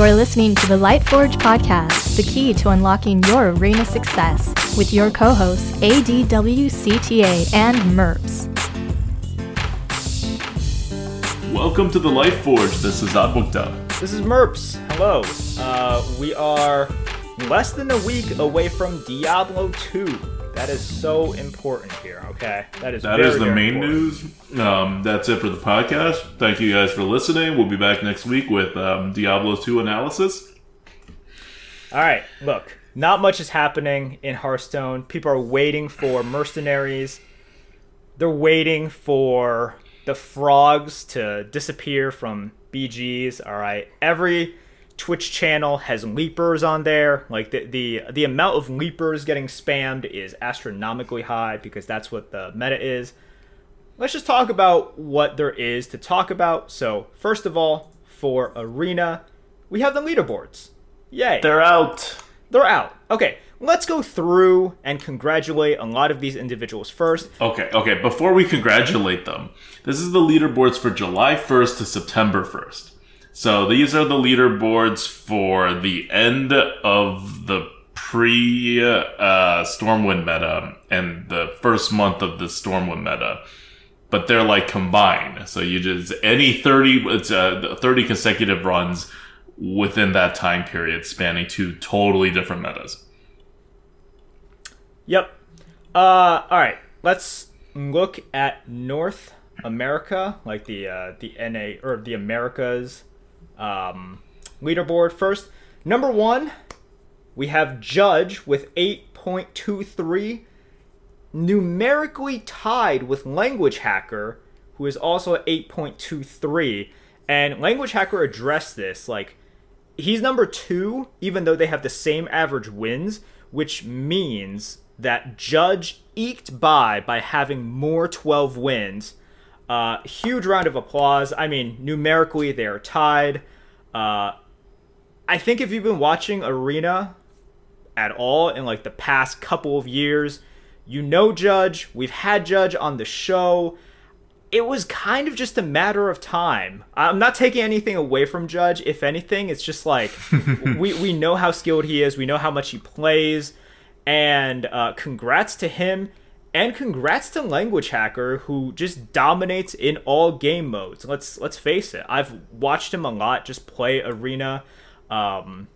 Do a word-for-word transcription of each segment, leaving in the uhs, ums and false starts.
You're listening to the Lightforge Podcast, the key to unlocking your arena success, with your co-hosts A D W C T A and Merps. Welcome to the Lightforge. This is A D W C T A. This is Merps. Hello. Uh, we are less than a week away from Diablo two. That is so important here, okay? That is That very, is the main important. news. Um, that's it for the podcast. Thank you guys for listening. We'll be back next week with um, Diablo two analysis. All right, look. Not much is happening in Hearthstone. People are waiting for mercenaries. They're waiting for the frogs to disappear from B Gs, all right? Every Twitch channel has leapers on there. Like the, the the amount of leapers getting spammed is astronomically high because that's what the meta is. Let's just talk about what there is to talk about. So first of all, for Arena, we have the leaderboards. Yay. They're out. They're out. Okay, let's go through and congratulate a lot of these individuals first. Okay, okay. Before we congratulate them, this is the leaderboards for July first to September first. So these are the leaderboards for the end of the pre-Stormwind uh, meta and the first month of the Stormwind meta. But they're like combined. So you just, any thirty, it's, uh, thirty consecutive runs within that time period spanning two totally different metas. Yep. Uh, all right. Let's look at North America, like the uh, the N A or the Americas. Um, leaderboard first. Number one, we have Judge with eight point two three, numerically tied with Language Hacker, who is also at eight point two three. And Language Hacker addressed this. Like, he's number two, even though they have the same average wins, which means that Judge eked by by having more twelve wins. Uh, huge round of applause. I mean, numerically, they are tied. Uh, I think if you've been watching Arena at all in, like, the past couple of years, you know Judge. We've had Judge on the show. It was kind of just a matter of time. I'm not taking anything away from Judge. If anything, it's just, like, we, we know how skilled he is. We know how much he plays. And uh, congrats to him. And congrats to Language Hacker, who just dominates in all game modes. Let's let's face it. I've watched him a lot just play Arena um,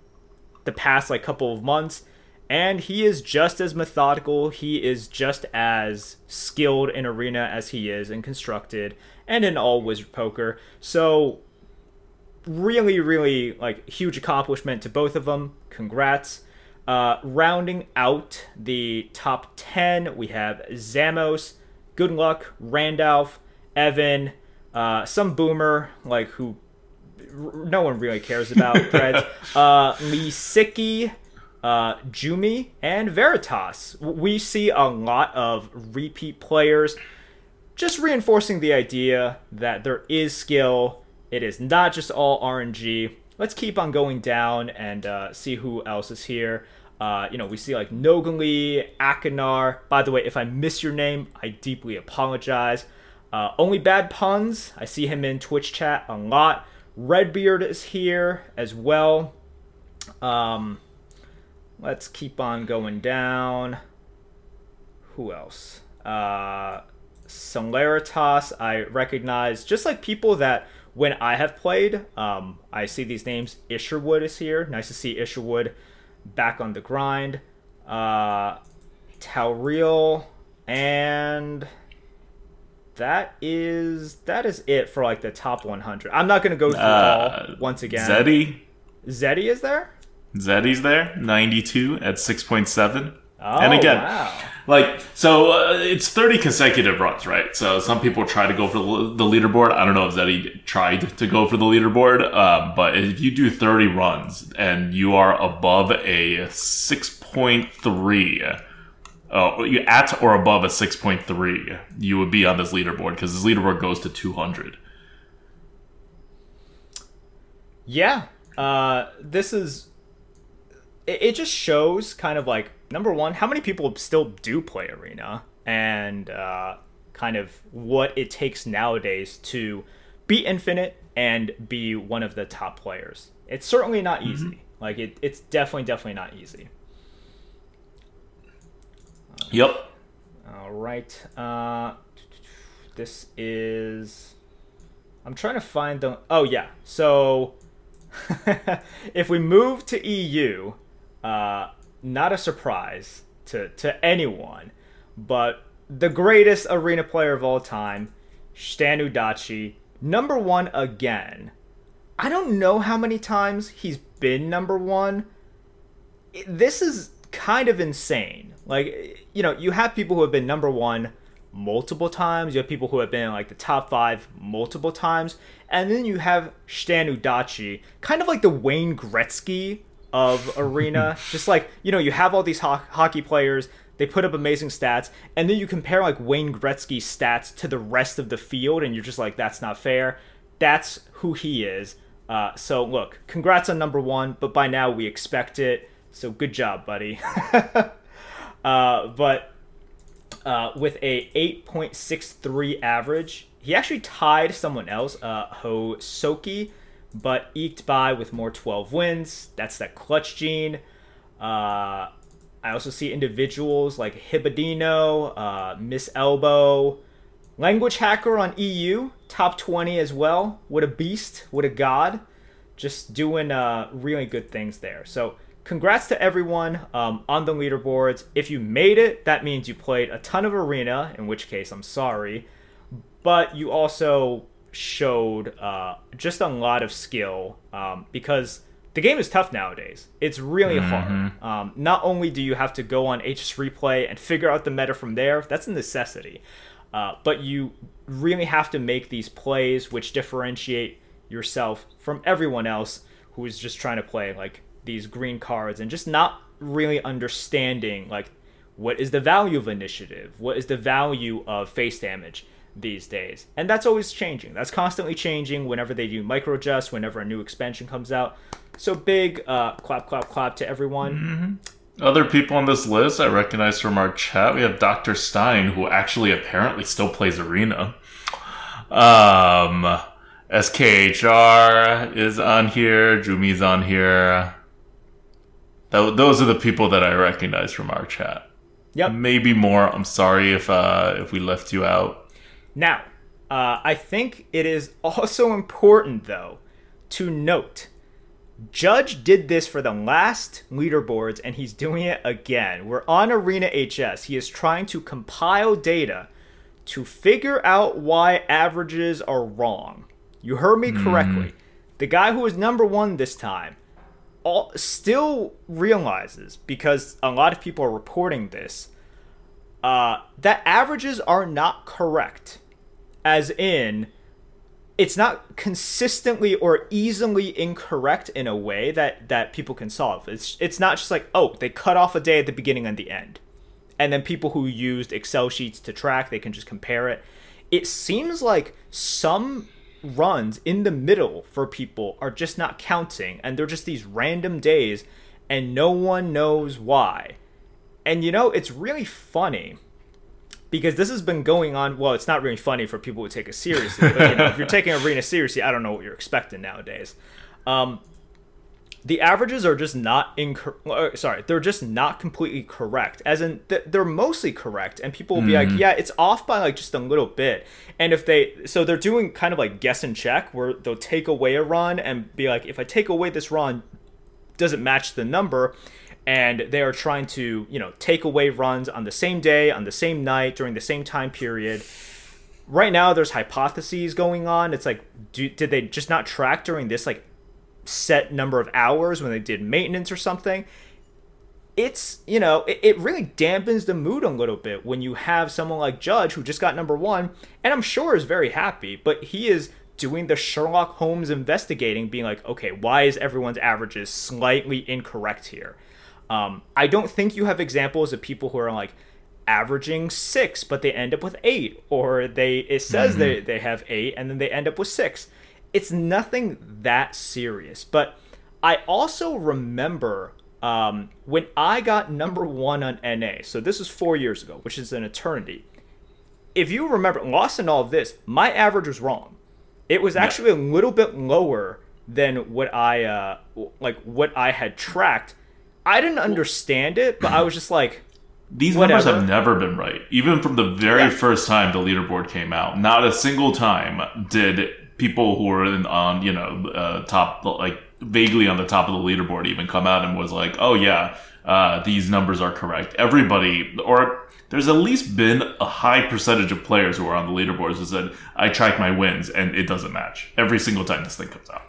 the past like couple of months. And he is just as methodical. He is just as skilled in Arena as he is in Constructed and in all Wizard Poker. So really, really like huge accomplishment to both of them. Congrats. Uh, rounding out the top ten, we have Zamos, Good Luck, Randolph, Evan, uh, some boomer, like who r- no one really cares about, Preds, uh, Lisicki, uh, Jumi, and Veritas. We see a lot of repeat players, just reinforcing the idea that there is skill. It is not just all R N G. Let's keep on going down and uh, see who else is here. Uh, you know, we see like Nogali, Akinar. By the way, if I miss your name, I deeply apologize. Uh, only bad puns. I see him in Twitch chat a lot. Redbeard is here as well. Um, let's keep on going down. Who else? Uh, Solaritas. I recognize just like people that when I have played, um, I see these names. Isherwood is here. Nice to see Isherwood back on the grind. Uh, Tauriel. And that is that is it for like the top one hundred. I'm not going to go through uh, all once again. Zeddy. Zeddy is there? Zeddy's there. ninety-two at six point seven. Oh, and again, wow. like, so uh, it's thirty consecutive runs, right? So some people try to go for the leaderboard. I don't know if Zeddy tried to go for the leaderboard, uh, but if you do thirty runs and you are above a six point three, uh, you at or above a six point three, you would be on this leaderboard because this leaderboard goes to two hundred. Yeah, uh, this is, it, it just shows kind of like, number one, how many people still do play Arena and uh, kind of what it takes nowadays to be infinite and be one of the top players. It's certainly not easy. Mm-hmm. Like it, it's definitely, definitely not easy. Um, yep. All right. Uh, this is. I'm trying to find the. Oh yeah. So, if we move to E U, uh, not a surprise to to anyone, but the greatest arena player of all time, Stan Udachi, number one again. I don't know how many times he's been number one. This is kind of insane. Like, you know, you have people who have been number one multiple times. You have people who have been in, like, the top five multiple times. And then you have Stan Udachi, kind of like the Wayne Gretzky of arena. Just like, you know, you have all these ho- hockey players. They put up amazing stats, and then you compare, like, Wayne Gretzky's stats to the rest of the field, and you're just like, that's not fair. That's who he is. Uh, so, look, congrats on number one, but by now we expect it. So, good job, buddy. uh, but uh, with a eight point six three average, he actually tied someone else, uh, Hosoki, but eked by with more twelve wins. That's that clutch gene. Uh... I also see individuals like Hibadino, uh, Miss Elbow, Language Hacker on E U, top twenty as well. What a beast, what a god. Just doing uh, really good things there. So congrats to everyone um, on the leaderboards. If you made it, that means you played a ton of arena, in which case I'm sorry. But you also showed uh, just a lot of skill um, because... the game is tough nowadays. It's really mm-hmm. hard. Um, not only do you have to go on H three play and figure out the meta from there, that's a necessity, uh, but you really have to make these plays which differentiate yourself from everyone else who is just trying to play like these green cards and just not really understanding like what is the value of initiative, what is the value of face damage these days. And that's always changing. That's constantly changing whenever they do micro adjust, whenever a new expansion comes out. So big uh, clap, clap, clap to everyone. Mm-hmm. Other people on this list I recognize from our chat. We have Doctor Stein, who actually apparently still plays Arena. Um, S K H R is on here. Jumi's on here. That, those are the people that I recognize from our chat. Yep. Maybe more. I'm sorry if uh, if we left you out. Now, uh, I think it is also important, though, to note... Judge did this for the last leaderboards, and he's doing it again. We're on Arena H S. He is trying to compile data to figure out why averages are wrong. You heard me correctly. Mm. The guy who was number one this time all, still realizes, because a lot of people are reporting this, uh, that averages are not correct. As in... it's not consistently or easily incorrect in a way that, that people can solve. It's it's not just like, oh, they cut off a day at the beginning and the end. And then people who used Excel sheets to track, they can just compare it. It seems like some runs in the middle for people are just not counting. And they're just these random days and no one knows why. And, you know, it's really funny. Because this has been going on, well, it's not really funny for people who take it seriously. But, you know, if you're taking Arena seriously, I don't know what you're expecting nowadays. Um, the averages are just not, inco- sorry, they're just not completely correct. As in, th- they're mostly correct. And people will be mm-hmm. like, yeah, it's off by like just a little bit. And if they, so they're doing kind of like guess and check where they'll take away a run and be like, if I take away this run, does it match the number? And they are trying to, you know, take away runs on the same day, on the same night, during the same time period. Right now, there's hypotheses going on. It's like, do, did they just not track during this, like, set number of hours when they did maintenance or something? It's, you know, it, it really dampens the mood a little bit when you have someone like Judge, who just got number one, and I'm sure is very happy, but he is... doing the Sherlock Holmes investigating, being like, okay, why is everyone's averages slightly incorrect here? Um, I don't think you have examples of people who are like averaging six, but they end up with eight, or they it says mm-hmm. they, they have eight and then they end up with six. It's nothing that serious. But I also remember um, when I got number one on N A, so this was four years ago, which is an eternity. If you remember, lost in all of this, my average was wrong. It was actually a little bit lower than what I uh, like what I had tracked. I didn't understand it, but I was just like, these whatever. Numbers have never been right. Even from the very yeah. first time the leaderboard came out, not a single time did people who were in, on, you know, uh, top, like vaguely on the top of the leaderboard even come out and was like, oh yeah, uh, these numbers are correct. Everybody, or there's at least been a high percentage of players who are on the leaderboards who said, I track my wins and it doesn't match every single time this thing comes out.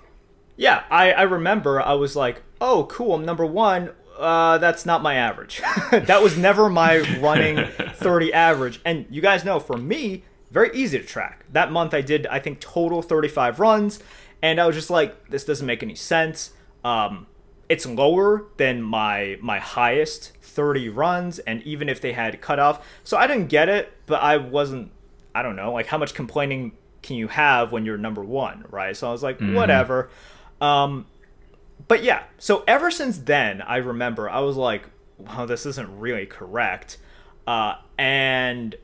Yeah, I, I remember I was like, oh, cool, I'm number one. Uh, that's not my average. That was never my running thirty average. And you guys know, for me, very easy to track. That month I did, I think, total thirty-five runs. And I was just like, this doesn't make any sense. Um, it's lower than my my highest thirty runs. And even if they had cutoff. So I didn't get it, but I wasn't, I don't know, like how much complaining can you have when you're number one, right? So I was like, mm-hmm. whatever. Um, but yeah, so ever since then, I remember I was like, "Wow, this isn't really correct," uh, and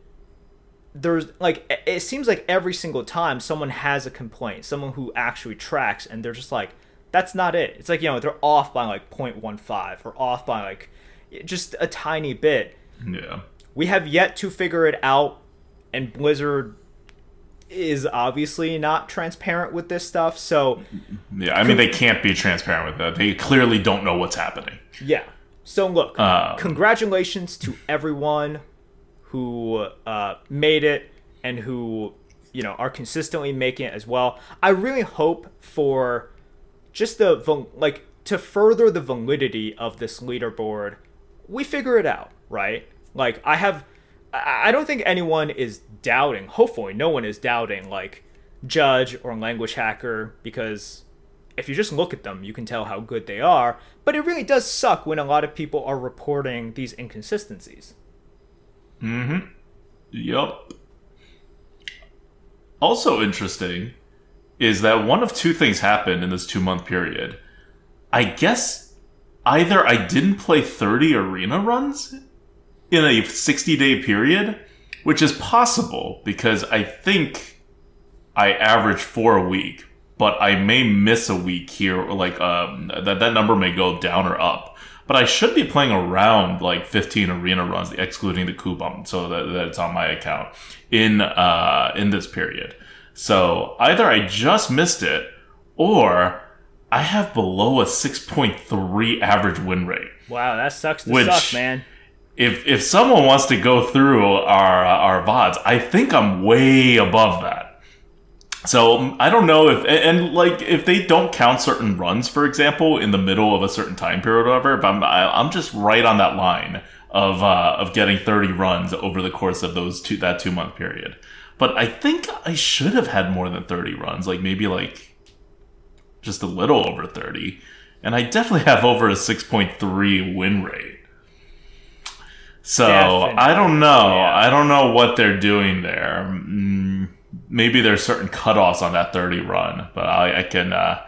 there's like, it seems like every single time someone has a complaint, someone who actually tracks, and they're just like, "That's not it." It's like, you know, they're off by like zero point one five or off by like just a tiny bit. Yeah, we have yet to figure it out, and Blizzard is obviously not transparent with this stuff. So yeah, I mean, they can't be transparent with that. They clearly don't know what's happening. Yeah. So look, um, congratulations to everyone who uh, made it and who, you know, are consistently making it as well. I really hope for just the, like, to further the validity of this leaderboard, we figure it out, right? Like, I have... I don't think anyone is doubting, hopefully no one is doubting, like, Judge or Language Hacker, because if you just look at them, you can tell how good they are. But it really does suck when a lot of people are reporting these inconsistencies. Mm-hmm. Yup. Also interesting is that one of two things happened in this two-month period. I guess either I didn't play thirty arena runs in a sixty-day period, which is possible because I think I average four a week, but I may miss a week here, or like um, that that number may go down or up. But I should be playing around like fifteen arena runs, excluding the coupon, so that that's on my account in uh, in this period. So either I just missed it, or I have below a six point three average win rate. Wow, that sucks to which, suck, man. If if someone wants to go through our our V O Ds, I think I'm way above that. So I don't know if and like if they don't count certain runs, for example, in the middle of a certain time period, or whatever. But I'm I'm just right on that line of uh, of getting thirty runs over the course of those two that two month period. But I think I should have had more than thirty runs, like maybe like just a little over thirty, and I definitely have over a six point three win rate. So, definitely. I don't know. Yeah. I don't know what they're doing there. Maybe there's certain cutoffs on that thirty run, but I, I can... Uh,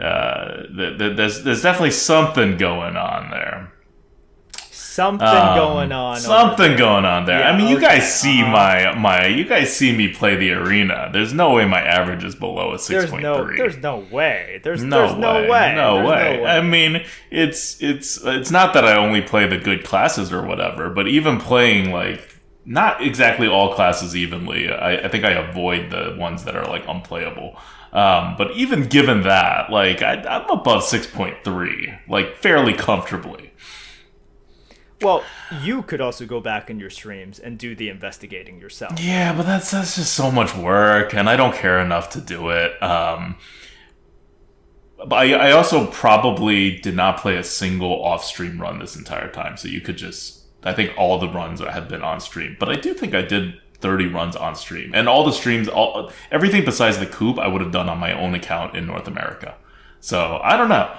uh, th- th- there's there's definitely something going on there. Something um, going on. Something going on there. Yeah, I mean, okay. You guys see uh-huh. my... my. You guys see me play the arena. There's no way my average is below a six point three. No, there's no way. There's no there's way. No way. No, there's way. no way. I mean, it's it's it's not that I only play the good classes or whatever, but even playing, like, not exactly all classes evenly. I, I think I avoid the ones that are, like, unplayable. Um, but even given that, like, I, I'm above six point three, like, fairly comfortably. Well, you could also go back in your streams and do the investigating yourself. Yeah, but that's that's just so much work, and I don't care enough to do it. Um, but I, I also probably did not play a single off-stream run this entire time, so you could just... I think all the runs have been on stream, but I do think I did thirty runs on stream. And all the streams, all everything besides the coop, I would have done on my own account in North America. So, I don't know.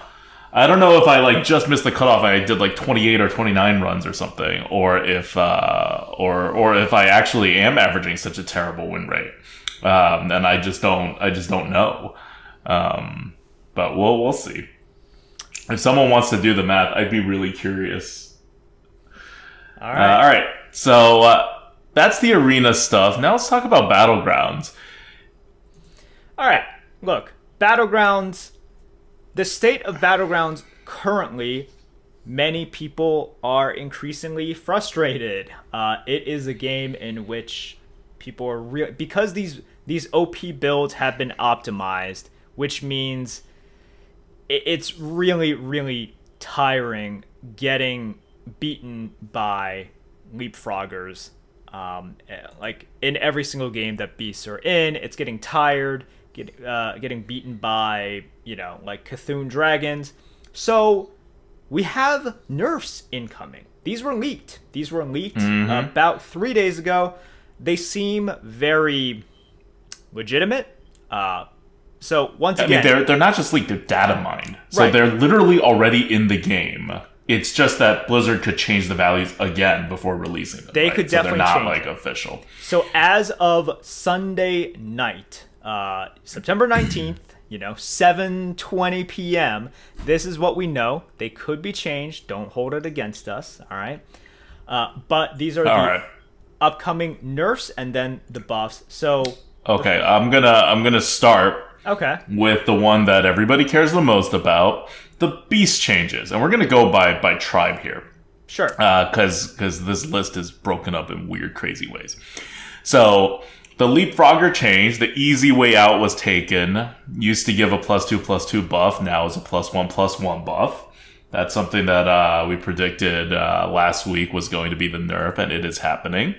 I don't know if I like just missed the cutoff. I did like twenty-eight or twenty-nine runs or something, or if uh, or or if I actually am averaging such a terrible win rate, um, and I just don't I just don't know. Um, but we'll we'll see. If someone wants to do the math, I'd be really curious. All right, uh, all right. So uh, that's the arena stuff. Now let's talk about Battlegrounds. All right, look, Battlegrounds. the state of Battlegrounds currently, many people are increasingly frustrated. Uh, it is a game in which people are real because these these O P builds have been optimized, which means it, it's really, really tiring getting beaten by Leapfroggers. Um, like in every single game that beasts are in, it's getting tired, get, uh, getting beaten by, you know, like C'Thun dragons. So we have nerfs incoming. These were leaked. These were leaked mm-hmm. about three days ago. They seem very legitimate. Uh, so once again, I mean, they're they're not just leaked; they're data mined. So right. They're literally already in the game. It's just that Blizzard could change the values again before releasing them. They right? could so definitely change. They're not change like official. So as of Sunday night, uh, September nineteenth, you know, seven twenty p.m., this is what we know. They could be changed. Don't hold it against us, all right? Uh, but these are all the right. upcoming nerfs and then the buffs. So okay, I'm going to I'm going to start okay. with the one that everybody cares the most about. The beast changes, and we're going to go by by tribe here. Sure. Because uh, because this list is broken up in weird, crazy ways. So the Leapfrogger changed. The easy way out was taken. Used to give a plus two, plus two buff. Now is a plus one, plus one buff. That's something that uh, we predicted uh, last week was going to be the nerf, and it is happening.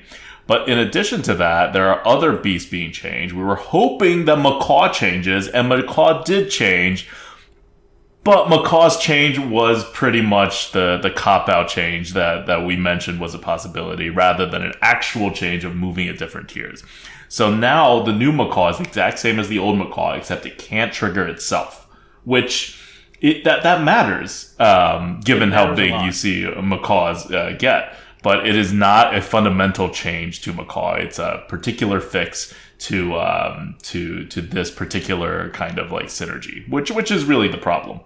But in addition to that, there are other beasts being changed. We were hoping that Macaw changes, and Macaw did change. But Macaw's change was pretty much the, the cop-out change that, that we mentioned was a possibility rather than an actual change of moving at different tiers. So now the new Macaw is the exact same as the old Macaw, except it can't trigger itself, which it, that, that matters, um, given matters how big you see Macaws uh, get. But it is not a fundamental change to Macaw. It's a particular fix to um, to to this particular kind of like synergy, which which is really the problem.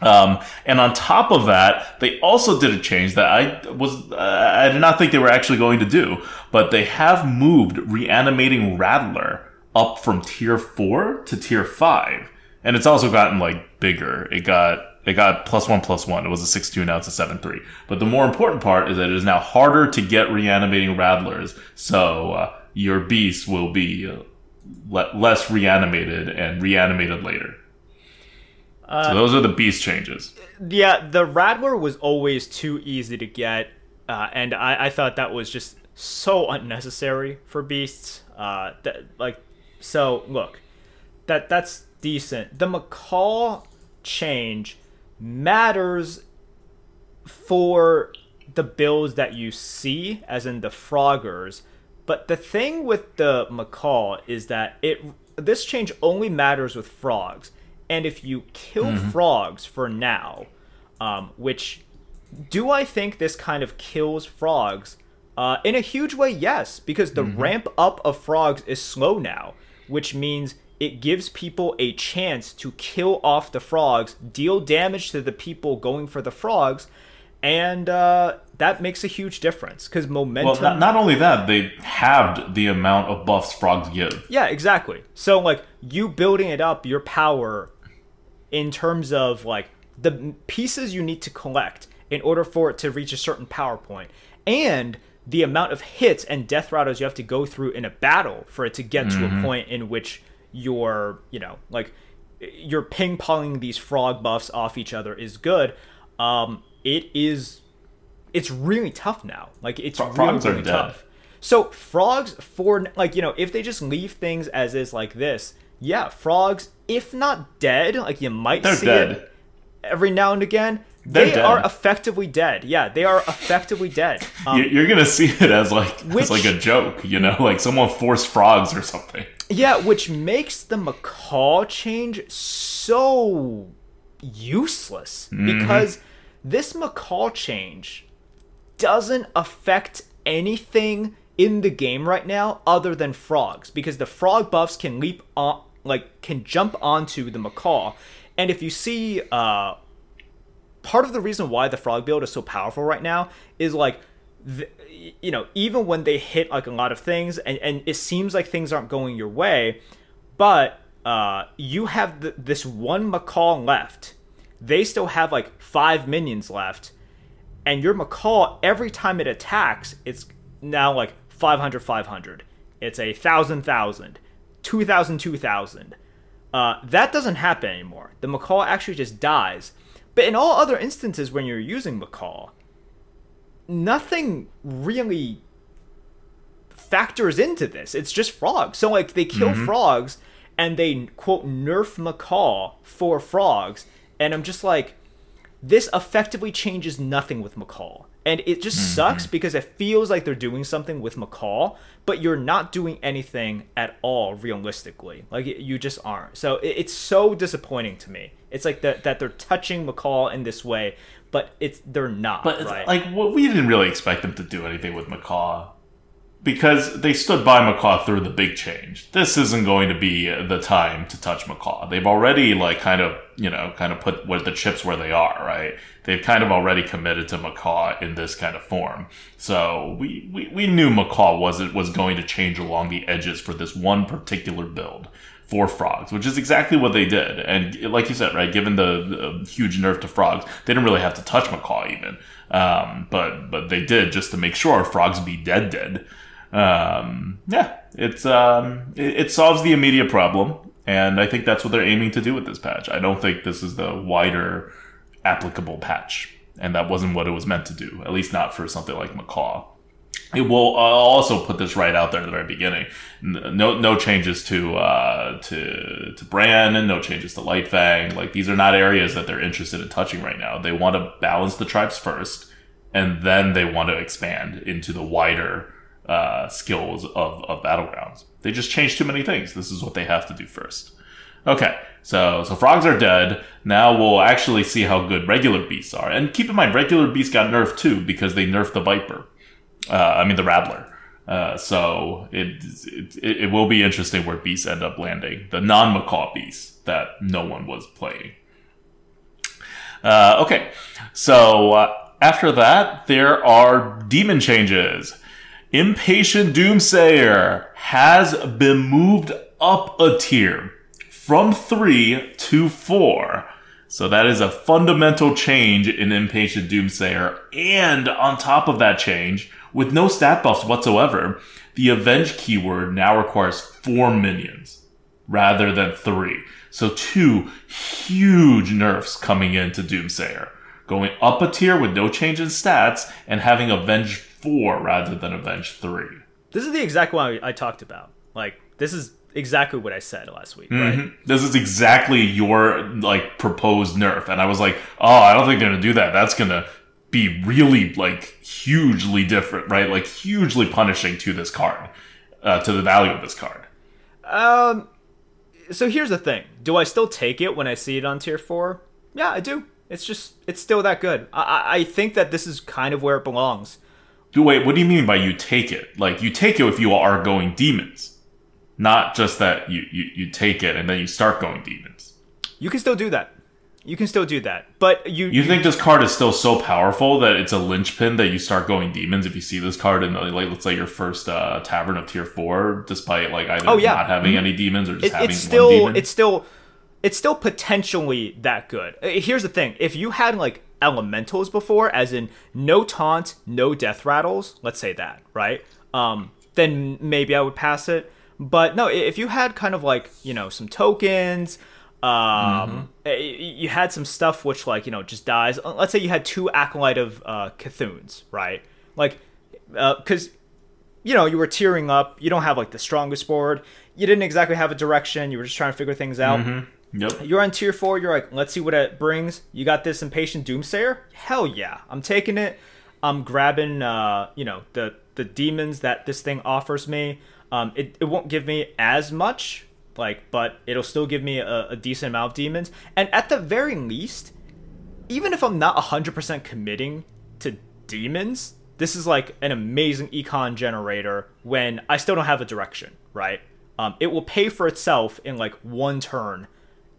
Um, and on top of that, they also did a change that I was, uh, I did not think they were actually going to do, but they have moved Reanimating Rattler up from tier four to tier five. And it's also gotten like bigger. It got, it got plus one, plus one. It was a six, two, now it's a seven, three. But the more important part is that it is now harder to get Reanimating Rattlers. So, uh, your beast will be uh, le- less reanimated and reanimated later. Uh, so those are the beast changes. Yeah, the Rattler was always too easy to get, uh, and I, I thought that was just so unnecessary for beasts. Uh, that, like, so look, that that's decent. The Macaw change matters for the builds that you see, as in the Froggers. But the thing with the Macaw is that it this change only matters with frogs. And if you kill mm-hmm. frogs for now, um, which do I think this kind of kills frogs? Uh, in a huge way, yes, because the mm-hmm. ramp up of frogs is slow now, which means it gives people a chance to kill off the frogs, deal damage to the people going for the frogs, and uh, that makes a huge difference because momentum. Well, not, not only that, they halved the amount of buffs frogs give. Yeah, exactly. So, like, you building it up, your power, in terms of, like, the pieces you need to collect in order for it to reach a certain power point, and the amount of hits and death routers you have to go through in a battle for it to get mm-hmm. to a point in which you're, you know, like, you're ping-ponging these frog buffs off each other is good. Um... It is, it's really tough now. Like, it's Fro- really, really tough. So frogs for, like, you know, if they just leave things as is like this, yeah, frogs, if not dead, like you might They're see dead. It every now and again. They're they dead. are effectively dead. Yeah, they are effectively dead. Um, You're going to see it as like, which, as like a joke, you know, like someone forced frogs or something. Yeah, which makes the Macaw change so useless mm-hmm. because this Macaw change doesn't affect anything in the game right now other than frogs, because the frog buffs can leap on, like, can jump onto the Macaw. And if you see, uh, part of the reason why the frog build is so powerful right now is, like, th- you know, even when they hit, like, a lot of things and, and it seems like things aren't going your way, but, uh, you have th- this one Macaw left they still have like five minions left, and your Macaw, every time it attacks, it's now like five hundred, five hundred. It's a one thousand, one thousand, two thousand, two thousand. Uh, that doesn't happen anymore. The Macaw actually just dies. But in all other instances when you're using Macaw, nothing really factors into this. It's just frogs. So, like, they kill mm-hmm. frogs, and they, quote, nerf Macaw for frogs. And I'm just like, this effectively changes nothing with Macaw. And it just mm-hmm. sucks because it feels like they're doing something with Macaw, but you're not doing anything at all realistically. Like, you just aren't. So it, it's so disappointing to me. It's like that that they're touching Macaw in this way, but it's they're not. But right? Like, we didn't really expect them to do anything with Macaw because they stood by Macaw through the big change. This isn't going to be the time to touch Macaw. They've already like kind of you know kind of put what the chips where they are, right? They've kind of already committed to Macaw in this kind of form. So we, we, we knew Macaw was it was going to change along the edges for this one particular build for frogs, which is exactly what they did. And like you said, right, given the, the huge nerf to frogs, they didn't really have to touch Macaw even. Um, but but they did just to make sure frogs be dead dead. Um, yeah, it's um, it, it solves the immediate problem. And I think that's what they're aiming to do with this patch. I don't think this is the wider applicable patch, and that wasn't what it was meant to do, at least not for something like Macaw. It will I'll also put this right out there at the very beginning. No no changes to uh, to to Bran, no changes to Lightfang. Like, these are not areas that they're interested in touching right now. They want to balance the tribes first, and then they want to expand into the wider uh, skills of, of Battlegrounds. They just changed too many things. This is what they have to do first. Okay, so so frogs are dead. Now we'll actually see how good regular beasts are. And keep in mind, regular beasts got nerfed too because they nerfed the Viper. Uh, I mean, the Rattler. Uh, so it, it it will be interesting where beasts end up landing. The non-Macaw beasts that no one was playing. Uh, okay, so uh, after that, there are demon changes. Impatient Doomsayer has been moved up a tier. From three to four. So that is a fundamental change in Impatient Doomsayer. And on top of that change, with no stat buffs whatsoever, the Avenge keyword now requires four minions rather than three. So two huge nerfs coming into Doomsayer. Going up a tier with no change in stats and having Avenge four rather than Avenge three. This is the exact one I talked about. Like, this is exactly what I said last week, right? Mm-hmm. This is exactly your like proposed nerf, and I was like, oh, I don't think they're gonna do that. That's gonna be really like hugely different, right? Like hugely punishing to this card, uh, to the value of this card. Um, so here's the thing: do I still take it when I see it on tier four? Yeah, I do. It's just it's still that good. I I think that this is kind of where it belongs. Wait, what do you mean by you take it? Like you take it if you are going demons. Not just that you, you, you take it and then you start going demons. You can still do that. You can still do that. But you You, you think this card is still so powerful that it's a linchpin that you start going demons if you see this card in, like, let's say your first uh, Tavern of Tier four, despite like either oh, yeah. not having any demons or just it, having it's still, one demon? It's still, it's still potentially that good. Here's the thing. If you had like elementals before, as in no taunt, no death rattles, let's say that, right? Um, then maybe I would pass it. But no, if you had kind of like, you know, some tokens, um, mm-hmm. you had some stuff which like, you know, just dies. Let's say you had two Acolyte of uh, C'Thuns, right? Like, because, uh, you know, you were tiering up. You don't have like the strongest board. You didn't exactly have a direction. You were just trying to figure things out. Mm-hmm. Yep. You're on tier four. You're like, let's see what it brings. You got this Impatient Doomsayer? Hell yeah. I'm taking it. I'm grabbing, uh, you know, the, the demons that this thing offers me. Um, it, it won't give me as much, like, but it'll still give me a, a decent amount of demons. And at the very least, even if I'm not one hundred percent committing to demons, this is like an amazing econ generator when I still don't have a direction, right? Um, it will pay for itself in like one turn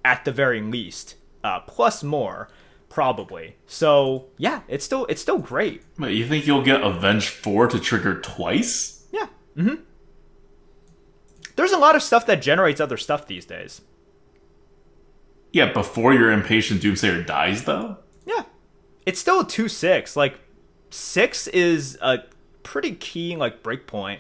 at the very least, uh, plus more. Probably. So yeah, it's still it's still great. Wait, you think you'll get Avenge four to trigger twice? Yeah. Mm-hmm. There's a lot of stuff that generates other stuff these days. Yeah, before your Impatient Doomsayer dies, though? Yeah. It's still a two six. Like, six is a pretty key, like, breakpoint.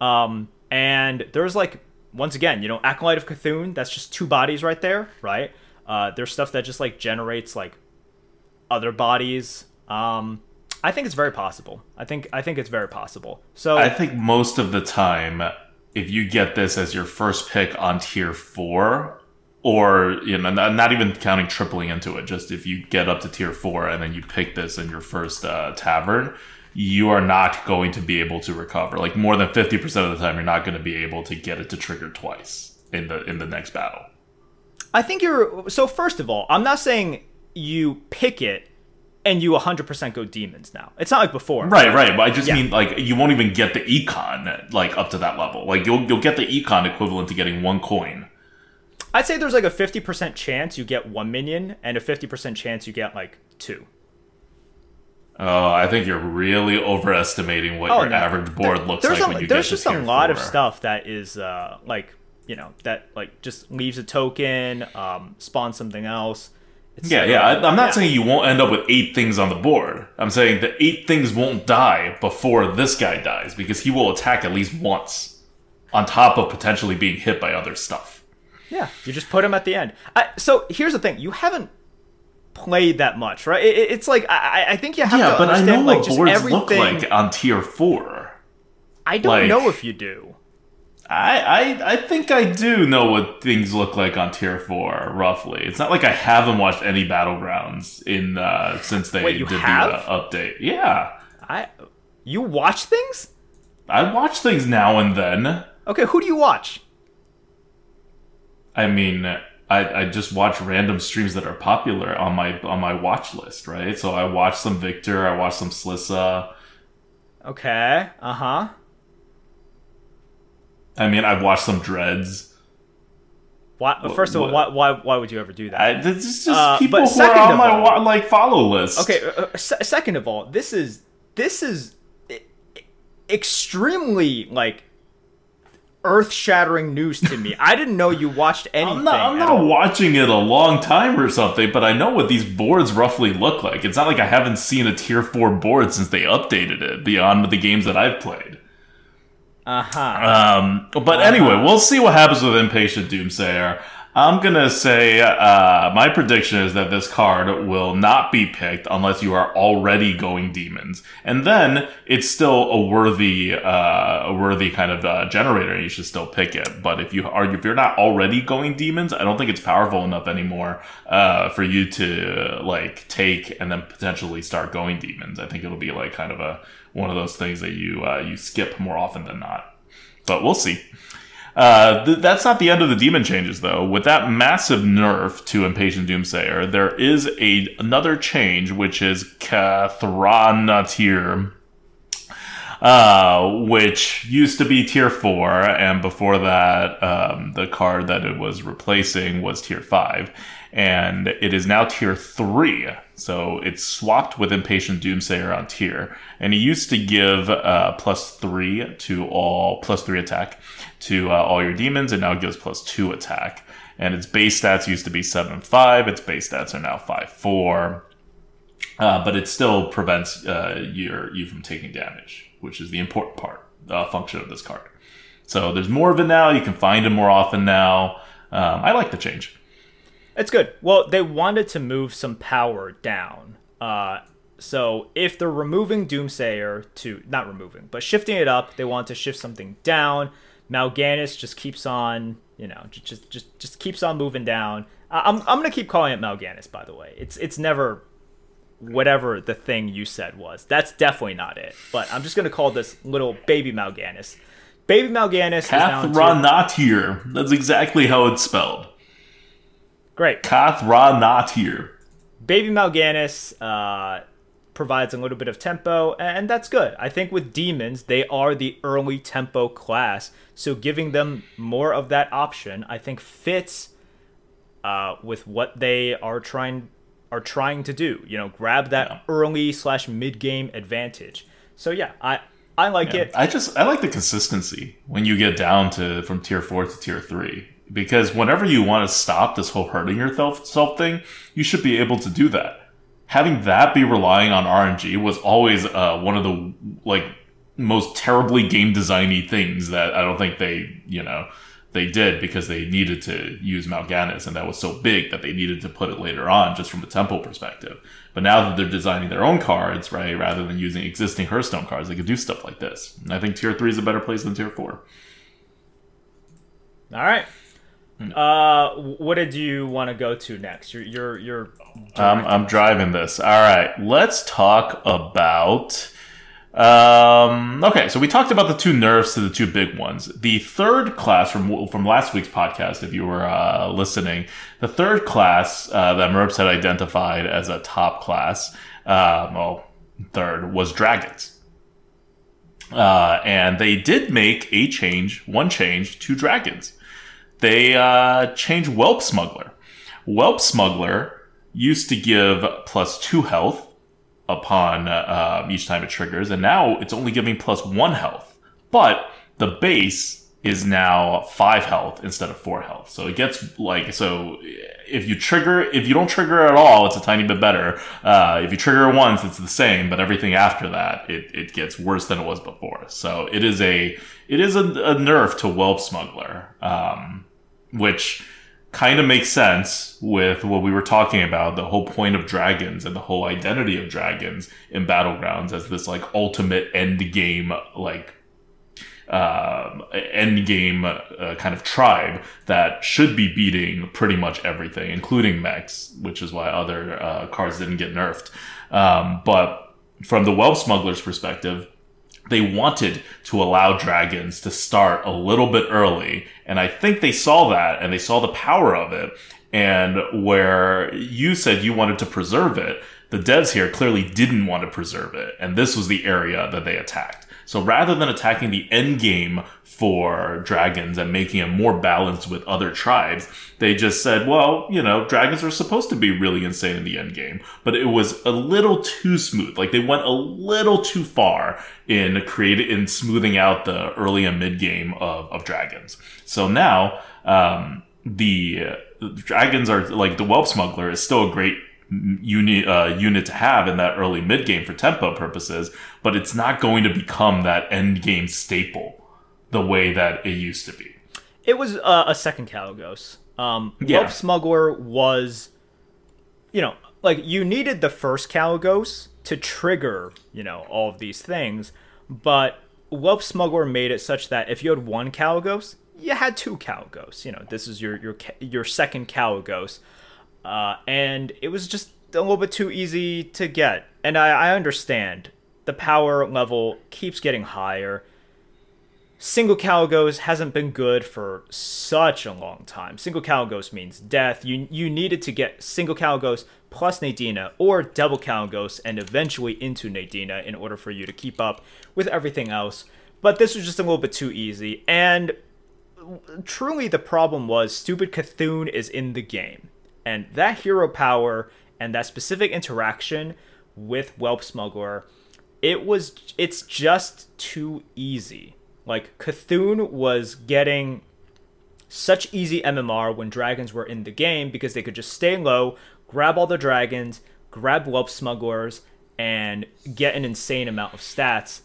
Um, and there's, like, once again, you know, Acolyte of C'Thun, that's just two bodies right there, right? Uh, there's stuff that just, like, generates, like, other bodies. Um, I think it's very possible. I think I think it's very possible. So I think most of the time, if you get this as your first pick on tier four... Or, you know, not even counting tripling into it, just if you get up to tier four and then you pick this in your first uh, tavern, you are not going to be able to recover. Like, more than fifty percent of the time, you're not going to be able to get it to trigger twice in the in the next battle. I think you're... So, first of all, I'm not saying you pick it and you one hundred percent go demons now. It's not like before. Right, right. But I just yeah. mean, like, you won't even get the econ, like, up to that level. Like, you'll you'll get the econ equivalent to getting one coin. I'd say there's like a fifty percent chance you get one minion and a fifty percent chance you get like two. Oh, I think you're really overestimating what oh, your no. average board there, looks like a, when you get to tier four. There's just a lot of stuff that is uh, like, you know, that like just leaves a token, um, spawns something else. It's yeah, like, yeah. I, I'm not yeah. saying you won't end up with eight things on the board. I'm saying the eight things won't die before this guy dies because he will attack at least once on top of potentially being hit by other stuff. Yeah, you just put him at the end. I, so here's the thing: you haven't played that much, right? It, it, it's like I, I think you have yeah, to understand. Yeah, but I know like, what boards everything. Look like on tier four. I don't like, know if you do. I, I I think I do know what things look like on tier four roughly. It's not like I haven't watched any Battlegrounds in uh, since they Wait, did have? the uh, update. Yeah, I you watch things? I watch things now and then. Okay, who do you watch? I mean, I, I just watch random streams that are popular on my on my watch list, right? So I watch some Victor, I watch some Slissa. Okay, uh-huh. I mean, I've watched some Dreads. Why, what, first of all, why, why why would you ever do that? I, this is just uh, people who are on my all, wa- like follow list. Okay, uh, se- second of all, this is this is extremely like. Earth-shattering news to me. I didn't know you watched anything. I'm not, I'm not watching it a long time or something, but I know what these boards roughly look like. It's not like I haven't seen a tier four board since they updated it beyond the games that I've played. Uh-huh. Um, but uh-huh. anyway, we'll see what happens with Impatient Doomsayer. I'm going to say uh, my prediction is that this card will not be picked unless you are already going demons. And then it's still a worthy uh, a worthy kind of uh, generator and you should still pick it. But if, you are, if you're not already going demons, I don't think it's powerful enough anymore uh, for you to like take and then potentially start going demons. I think it'll be like kind of a one of those things that you uh, you skip more often than not. But we'll see. Uh, th- that's not the end of the demon changes, though. With that massive nerf to Impatient Doomsayer, there is a another change, which is Kathranatir, uh, which used to be tier four, and before that, um, the card that it was replacing was tier five, and it is now tier three. So it's swapped with Impatient Doomsayer on tier, and he used to give uh, plus three to all plus three attack to uh, all your demons, and now it gives plus two attack. And its base stats used to be seven five. Its base stats are now five four, uh, but it still prevents uh, your you from taking damage, which is the important part uh, function of this card. So there's more of it now. You can find it more often now. Um, I like the change. It's good. Well, they wanted to move some power down. Uh, so if they're removing Doomsayer to... Not removing, but shifting it up, they want to shift something down. Mal'Ganis just keeps on, you know, just just just keeps on moving down. I'm I'm going to keep calling it Mal'Ganis, by the way. It's it's never whatever the thing you said was. That's definitely not it. But I'm just going to call this little baby Mal'Ganis. Baby Mal'Ganis is now... Kathranatir. That's exactly how it's spelled. Great. Kathranatir. Baby Mal'Ganis uh, provides a little bit of tempo, and that's good. I think with demons, they are the early tempo class, so giving them more of that option, I think, fits uh, with what they are trying are trying to do. You know, grab that yeah. early slash mid game advantage. So yeah, I I like yeah. it. I just I like the consistency when you get down to from tier four to tier three. Because whenever you want to stop this whole hurting yourself thing, you should be able to do that. Having that be relying on R N G was always uh, one of the like most terribly game design-y things that I don't think they, you know, they did because they needed to use Mal'Ganis, and that was so big that they needed to put it later on just from a tempo perspective. But now that they're designing their own cards, right, rather than using existing Hearthstone cards, they could do stuff like this. And I think Tier three is a better place than Tier four. All right. Uh, what did you want to go to next? You're, you're, you're um, I'm driving this. All right, let's talk about. Um, okay, so we talked about the two nerfs to the two big ones. The third class from from last week's podcast, if you were uh, listening, the third class uh, that Merps had identified as a top class, uh, well, third was dragons. Uh, and they did make a change, one change to dragons. They uh, changed Whelp Smuggler. Whelp Smuggler used to give plus two health upon uh, each time it triggers, and now it's only giving plus one health. But the base is now five health instead of four health. So it gets like, so if you trigger, if you don't trigger at all, it's a tiny bit better. Uh, if you trigger once, it's the same, but everything after that, it, it gets worse than it was before. So it is a, it is a, a nerf to Whelp Smuggler, um, which kind of makes sense with what we were talking about, the whole point of dragons and the whole identity of dragons in Battlegrounds as this like ultimate end game, like, Um, end game uh, kind of tribe that should be beating pretty much everything, including mechs, which is why other uh, cards didn't get nerfed. Um, but from the Whelp Smuggler's perspective, they wanted to allow dragons to start a little bit early, and I think they saw that and they saw the power of it. And where you said you wanted to preserve it, the devs here clearly didn't want to preserve it, and this was the area that they attacked. So rather than attacking the end game for dragons and making it more balanced with other tribes, they just said, well, you know, dragons are supposed to be really insane in the end game, but it was a little too smooth. Like they went a little too far in creating, in smoothing out the early and mid game of, of dragons. So now, um, the uh, dragons are like the Whelp Smuggler is still a great Uni, uh, unit to have in that early mid game for tempo purposes, but it's not going to become that end game staple the way that it used to be. It was uh, a second Kalecgos. Um, yeah. Whelp Smuggler was, you know, like you needed the first Kalecgos to trigger, you know, all of these things, but Whelp Smuggler made it such that if you had one Kalecgos, you had two Kalecgos. You know, this is your your your second Kalecgos. Uh, and it was just a little bit too easy to get. And I, I understand. The power level keeps getting higher. Single Kalecgos hasn't been good for such a long time. Single Kalecgos means death. You you needed to get single Kalecgos plus Nadina or double Kalecgos and eventually into Nadina in order for you to keep up with everything else. But this was just a little bit too easy. And truly the problem was stupid C'Thun is in the game. And that hero power and that specific interaction with Whelp Smuggler, it was, it's just too easy. Like, C'Thun was getting such easy M M R when dragons were in the game because they could just stay low, grab all the dragons, grab Whelp Smugglers, and get an insane amount of stats.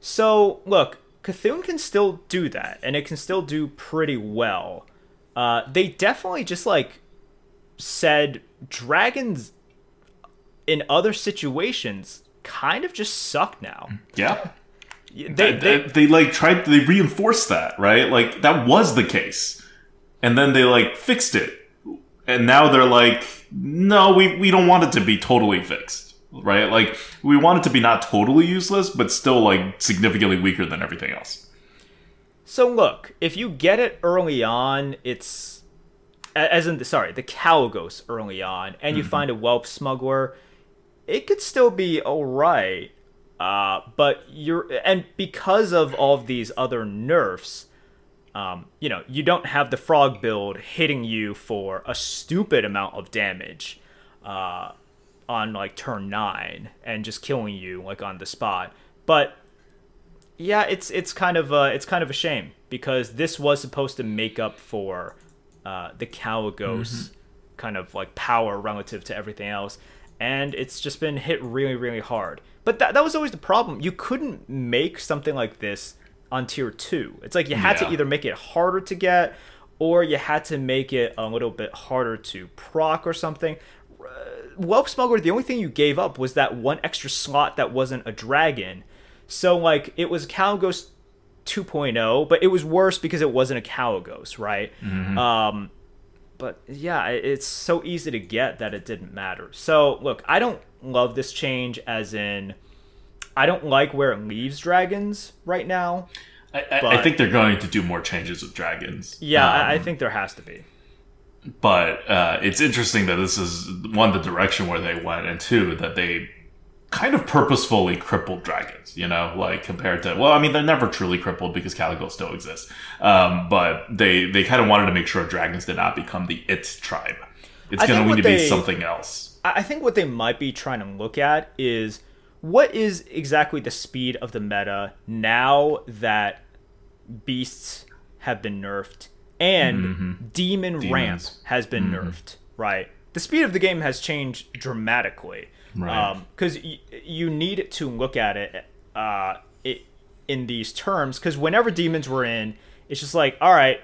So, look, C'Thun can still do that, and it can still do pretty well. Uh, they definitely just, like, said dragons in other situations kind of just suck now. Yeah. they, they, they, they like tried, they reinforced that, right? Like that was the case. And then they like fixed it. And now they're like, no, we, we don't want it to be totally fixed, right? Like we want it to be not totally useless, but still like significantly weaker than everything else. So look, if you get it early on, it's, as in, sorry, the Kalecgos early on, and you mm-hmm. find a Whelp Smuggler, it could still be alright, uh, but you're, and because of all of these other nerfs, um, you know, you don't have the frog build hitting you for a stupid amount of damage uh, on, like, turn nine, and just killing you, like, on the spot, but, yeah, it's it's kind of a, it's kind of a shame, because this was supposed to make up for uh, the Kalecgos mm-hmm. kind of like power relative to everything else. And it's just been hit really, really hard. But that that was always the problem. You couldn't make something like this on tier two. It's like you had yeah. to either make it harder to get, or you had to make it a little bit harder to proc or something. Uh, Whelp Smuggler, the only thing you gave up was that one extra slot that wasn't a dragon. So, like, it was Kalecgos two point oh, but it was worse because it wasn't a Kalecgos, right? Mm-hmm. Um, but, yeah, it's so easy to get that it didn't matter. So, look, I don't love this change, as in, I don't like where it leaves dragons right now. I, I, but, I think they're going to do more changes with dragons. Yeah, um, I, I think there has to be. But uh, it's interesting that this is, one, the direction where they went, and two, that they kind of purposefully crippled dragons, you know, like compared to, well, I mean, they're never truly crippled because Kalecgos still exists. Um, but they, they kind of wanted to make sure dragons did not become the it tribe. It's going to need to they, be something else. I think what they might be trying to look at is what is exactly the speed of the meta now that beasts have been nerfed and mm-hmm. demon Demons. ramp has been mm-hmm. nerfed, right? The speed of the game has changed dramatically. Right. Because um, y- you need to look at it, uh, it in these terms, because whenever demons were in, it's just like, all right,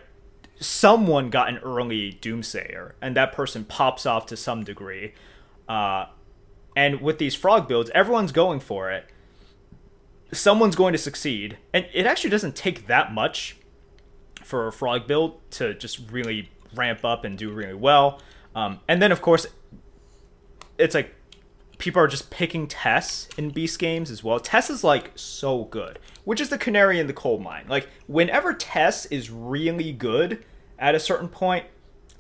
someone got an early Doomsayer, and that person pops off to some degree. Uh, and with these frog builds, everyone's going for it. Someone's going to succeed. And it actually doesn't take that much for a frog build to just really ramp up and do really well. Um, and then, of course, it's like, people are just picking Tess in Beast games as well. Tess is, like, so good, which is the canary in the coal mine. Like, whenever Tess is really good at a certain point,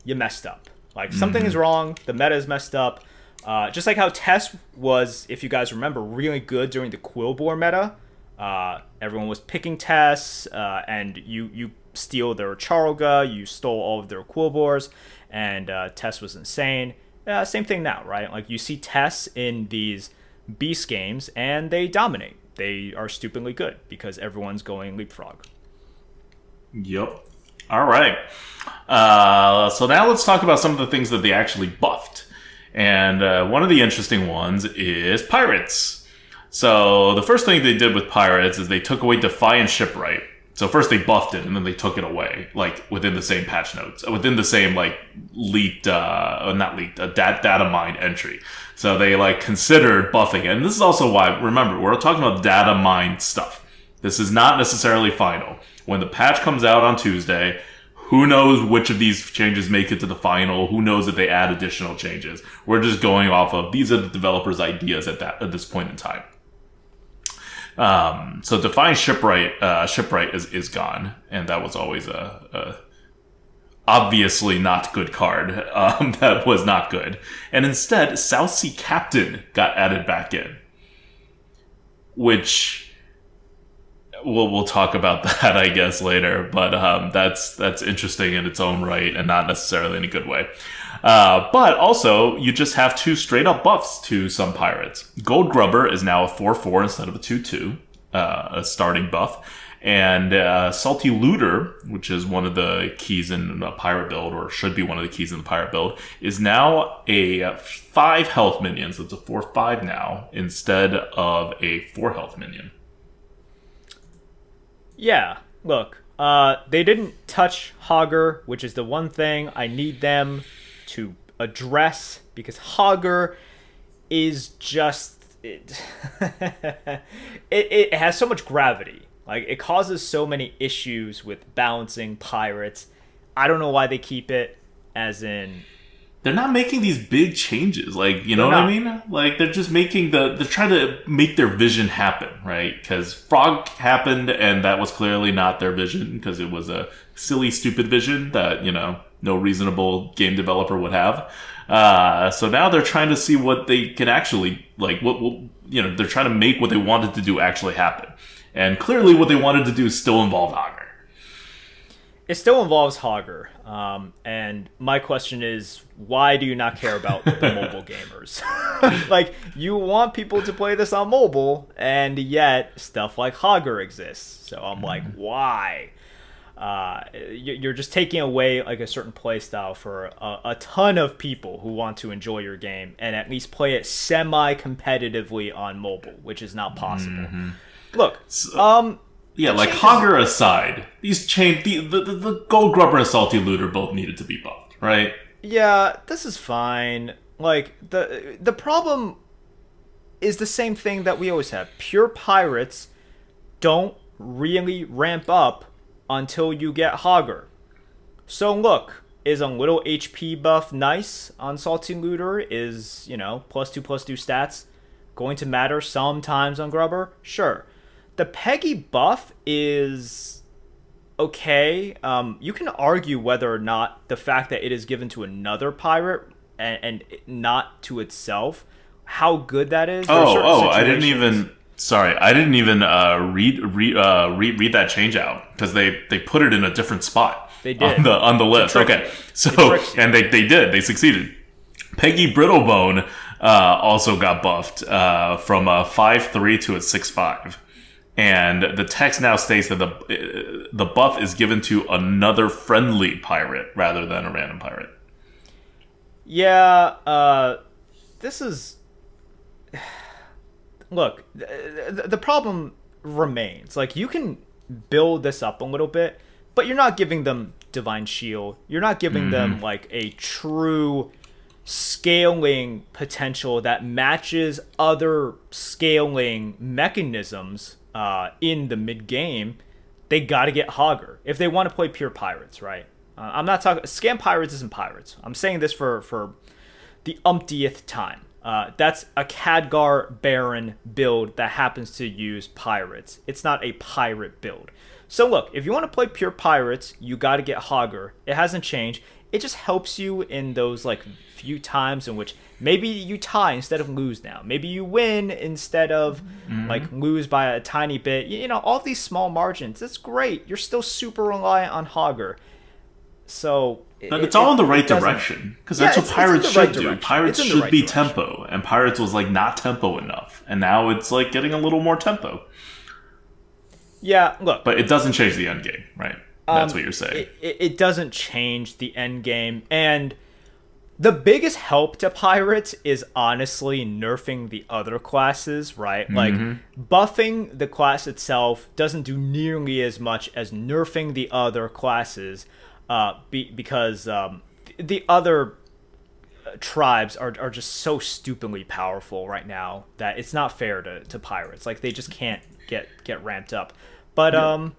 you messed up. Like, mm-hmm. something is wrong. The meta is messed up. Uh, just like how Tess was, if you guys remember, really good during the Quillboar meta. Uh, everyone was picking Tess, uh, and you, you steal their Charoga, you stole all of their Quillboars, and uh, Tess was insane. Uh, same thing now, right? Like, you see Tess in these Beast games, and they dominate. They are stupidly good, because everyone's going Leapfrog. Yep. All right. Uh, so now let's talk about some of the things that they actually buffed. And uh, one of the interesting ones is Pirates. So the first thing they did with Pirates is they took away Defiant Shipwright. So first they buffed it, and then they took it away, like, within the same patch notes, within the same, like, leaked, uh, not leaked, uh, da- data mine entry. So they, like, considered buffing it. And this is also why, remember, we're talking about data mine stuff. This is not necessarily final. When the patch comes out on Tuesday, who knows which of these changes make it to the final? Who knows if they add additional changes? We're just going off of, these are the developers' ideas at that, at this point in time. Um, so Defiant Shipwright, uh, Shipwright is, is gone, and that was always a, a obviously not good card. Um, that was not good. And instead, South Sea Captain got added back in, which we'll, we'll talk about that, I guess, later, but, um, that's, that's interesting in its own right and not necessarily in a good way. Uh, but also, you just have two straight-up buffs to some pirates. Gold Grubber is now a four four instead of a two two, uh, a starting buff. And uh, Salty Looter, which is one of the keys in the pirate build, or should be one of the keys in the pirate build, is now a five health minion, so it's a four five now, instead of a four health minion. Yeah, look, uh, they didn't touch Hogger, which is the one thing I need them to address, because Hogger is just it, it it has so much gravity. Like, it causes so many issues with balancing pirates. I don't know why they keep it, as in, they're not making these big changes, like, you know what I mean? Like, they're just making the, they're trying to make their vision happen, right? Because Frog happened, and that was clearly not their vision, because it was a silly, stupid vision that, you know, no reasonable game developer would have. Uh, so now they're trying to see what they can actually, like, what, what, you know, they're trying to make what they wanted to do actually happen. And clearly what they wanted to do still involved Hogger. It still involves Hogger, um, and my question is, why do you not care about the mobile gamers? Like, you want people to play this on mobile, and yet stuff like Hogger exists. So I'm like, why? uh, you're just taking away like a certain play style for a, a ton of people who want to enjoy your game and at least play it semi-competitively on mobile, which is not possible. Mm-hmm. Look, so, um, yeah, like Hogger is- aside, these chain the, the the the Gold Grubber and Salty Looter both needed to be buffed, right? Yeah, this is fine. Like the the problem is the same thing that we always have. Pure pirates don't really ramp up until you get Hogger. So look, is a little H P buff nice on Salty Looter? Is, you know, plus two plus two stats going to matter sometimes on Grubber? Sure. The Peggy buff is okay. Um, you can argue whether or not the fact that it is given to another pirate and, and not to itself, how good that is. Oh, oh, situations. I didn't even... Sorry, I didn't even uh, read read, uh, read read that change out because they, they put it in a different spot. They did on the on the list. Okay, so and they, they did they succeeded. Peggy Brittlebone uh, also got buffed uh, from a five three to a six five, and the text now states that the the buff is given to another friendly pirate rather than a random pirate. Yeah, uh, this is. Look, the problem remains. Like, you can build this up a little bit, but you're not giving them Divine Shield. You're not giving mm. them, like, a true scaling potential that matches other scaling mechanisms uh, in the mid-game. They got to get Hogger if they want to play pure pirates, right? Uh, I'm not talking... Scam pirates isn't pirates. I'm saying this for, for the umptieth time. Uh, that's a Khadgar Baron build that happens to use pirates. It's not a pirate build. So look, if you want to play pure pirates, you got to get Hogger. It hasn't changed. It just helps you in those like few times in which maybe you tie instead of lose now. Maybe you win instead of mm-hmm. like lose by a tiny bit. You know, all these small margins. It's great. You're still super reliant on Hogger. So... But it, it's all it, in the right direction, because yeah, that's what it's, pirates it's should right do. Direction. Pirates should right be direction. Tempo, and pirates was like not tempo enough, and now it's like getting a little more tempo. Yeah, look, but it doesn't change the end game, right? Um, that's what you're saying. It, it doesn't change the end game, and the biggest help to pirates is honestly nerfing the other classes, right? Mm-hmm. Like buffing the class itself doesn't do nearly as much as nerfing the other classes. Uh, be, because um, th- the other tribes are are just so stupidly powerful right now that it's not fair to, to pirates. Like, they just can't get, get ramped up. But yeah. um,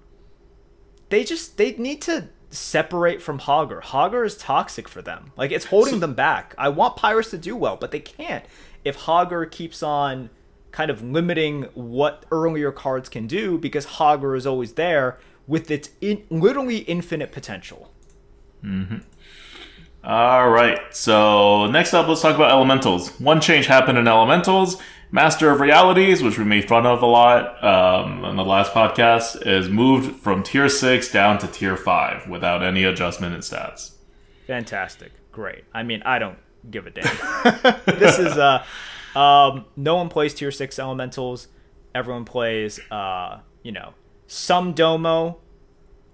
they just they need to separate from Hogger. Hogger is toxic for them. Like, it's holding so, them back. I want pirates to do well, but they can't. If Hogger keeps on kind of limiting what earlier cards can do, because Hogger is always there with its in- literally infinite potential. Mm-hmm. All right, so next up, let's talk about elementals. One change happened in elementals. Master of Realities, which we made fun of a lot um, in the last podcast, is moved from tier six down to tier five without any adjustment in stats. Fantastic, great. I mean, I don't give a damn. This is uh, um, no one plays tier six elementals. Everyone plays, uh, you know, some Domo,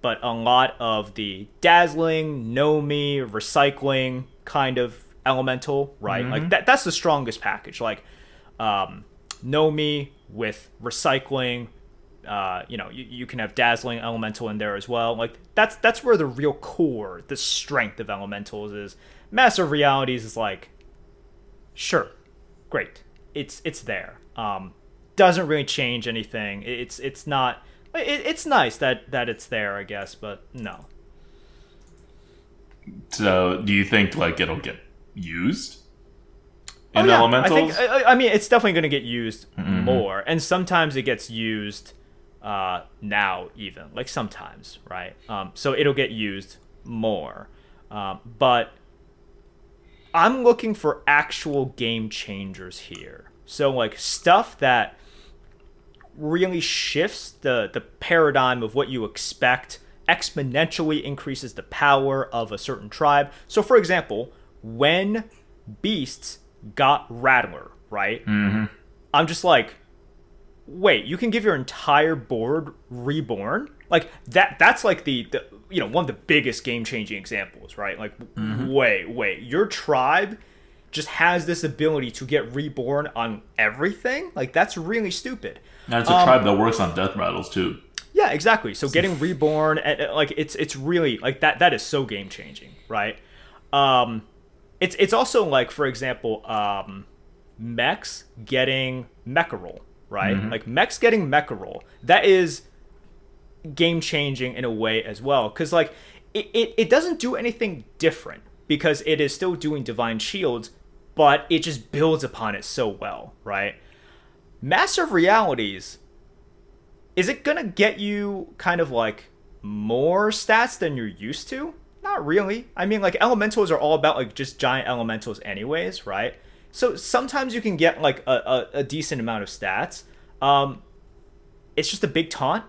but a lot of the dazzling, Nomi, recycling kind of elemental, right? Mm-hmm. Like that that's the strongest package. Like um Nomi with recycling, uh, you know, you, you can have dazzling elemental in there as well. Like that's that's where the real core, the strength of elementals is. Master of Realities is like, sure, great. It's it's there. Um doesn't really change anything. It's it's not It, it's nice that, that it's there, I guess, but no. So, do you think like it'll get used in oh, yeah. elementals? I, think, I, I mean, it's definitely going to get used mm-hmm. more, and sometimes it gets used uh, now, even like sometimes, right? Um, so it'll get used more, um, but I'm looking for actual game changers here. So, like stuff that really shifts the the paradigm of what you expect, exponentially increases the power of a certain tribe. So for example, when beasts got Rattler, right? Mm-hmm. I'm just like, wait, you can give your entire board reborn? Like, that that's like the, the you know, one of the biggest game-changing examples, right? Like, mm-hmm. wait, wait, your tribe just has this ability to get reborn on everything? Like, that's really stupid. And it's a um, tribe that works on death rattles, too. Yeah, exactly. So getting reborn, and, like, it's it's really, like, that that is so game-changing, right? Um, it's it's also, like, for example, um, mechs getting Mecha Roll, right? Mm-hmm. Like, mechs getting Mecha Roll, that is game-changing in a way as well. Because, like, it, it, it doesn't do anything different, because it is still doing Divine Shields, but it just builds upon it so well, right? Master of Realities, is it going to get you kind of like more stats than you're used to? Not really. I mean, like, elementals are all about like just giant elementals anyways, right? So sometimes you can get like a, a, a decent amount of stats. Um, it's just a big taunt,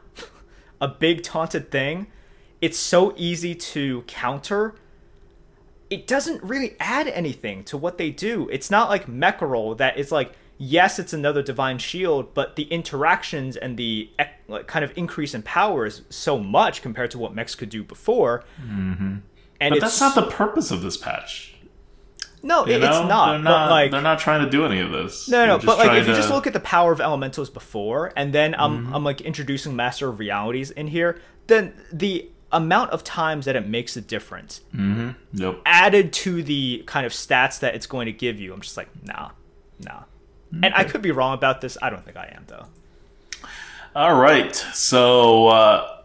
a big taunted thing. It's so easy to counter. It doesn't really add anything to what they do. It's not like Mecha Roll that is like, yes, it's another Divine Shield, but the interactions and the like, kind of increase in power is so much compared to what mechs could do before. Mm-hmm. And but that's not the purpose of this patch. No, it, it's not. They're not, but like, they're not trying to do any of this. No, no, no but like if to... you just look at the power of elementals before, and then I'm mm-hmm. I'm like introducing Master of Realities in here, then the amount of times that it makes a difference, mm-hmm. yep. added to the kind of stats that it's going to give you, I'm just like, nah, nah. And I could be wrong about this. I don't think I am, though. All right. So, uh,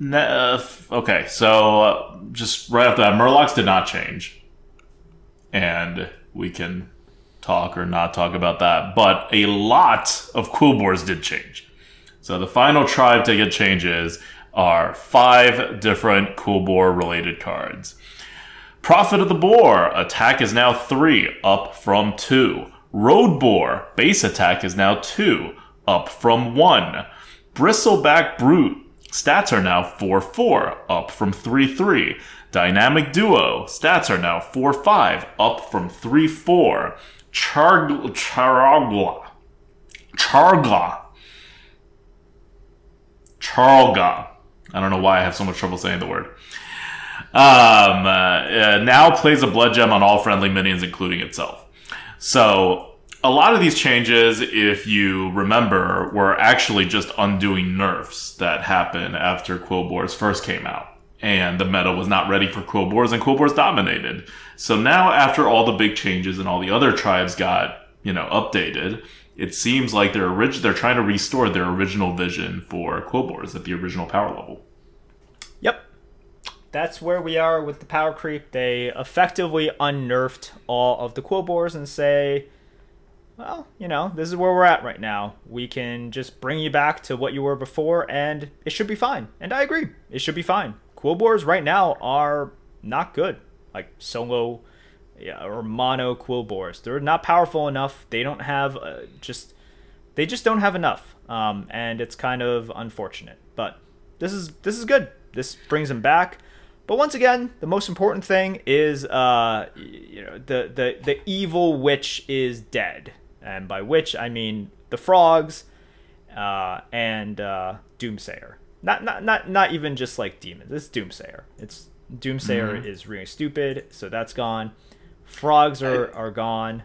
ne- uh, okay. So, uh, just right off that, Murlocs did not change. And we can talk or not talk about that. But a lot of Quillboars did change. So, the final tribe to get changes are five different Quillboar-related cards. Prophet of the Boar. Attack is now three, up from two. Road Boar, base attack is now two, up from one. Bristleback Brute, stats are now four four, up from three three. Dynamic Duo, stats are now four five, up from three four. Charg- Charagla. Chargla. Charga. I don't know why I have so much trouble saying the word. Um, uh, uh, now plays a blood gem on all friendly minions, including itself. So, a lot of these changes, if you remember, were actually just undoing nerfs that happened after Quillboars first came out. And the meta was not ready for Quillboars, and Quillboars dominated. So now, after all the big changes and all the other tribes got, you know, updated, it seems like they're, orig- they're trying to restore their original vision for Quillboars at the original power level. Yep. That's where we are with the power creep. They effectively unnerfed all of the Quillboars and say, well, you know, this is where we're at right now. We can just bring you back to what you were before, and it should be fine. And I agree. It should be fine. Quillboars right now are not good. Like solo yeah, or mono Quillboars. They're not powerful enough. They don't have uh, just... They just don't have enough. Um, and it's kind of unfortunate. But this is this is good. This brings them back. But once again, the most important thing is, uh, you know, the, the, the evil witch is dead. And by which, I mean the frogs uh, and uh, Doomsayer. Not, not not not even just like demons. It's Doomsayer. It's Doomsayer mm-hmm. is really stupid, so that's gone. Frogs are, I, are gone.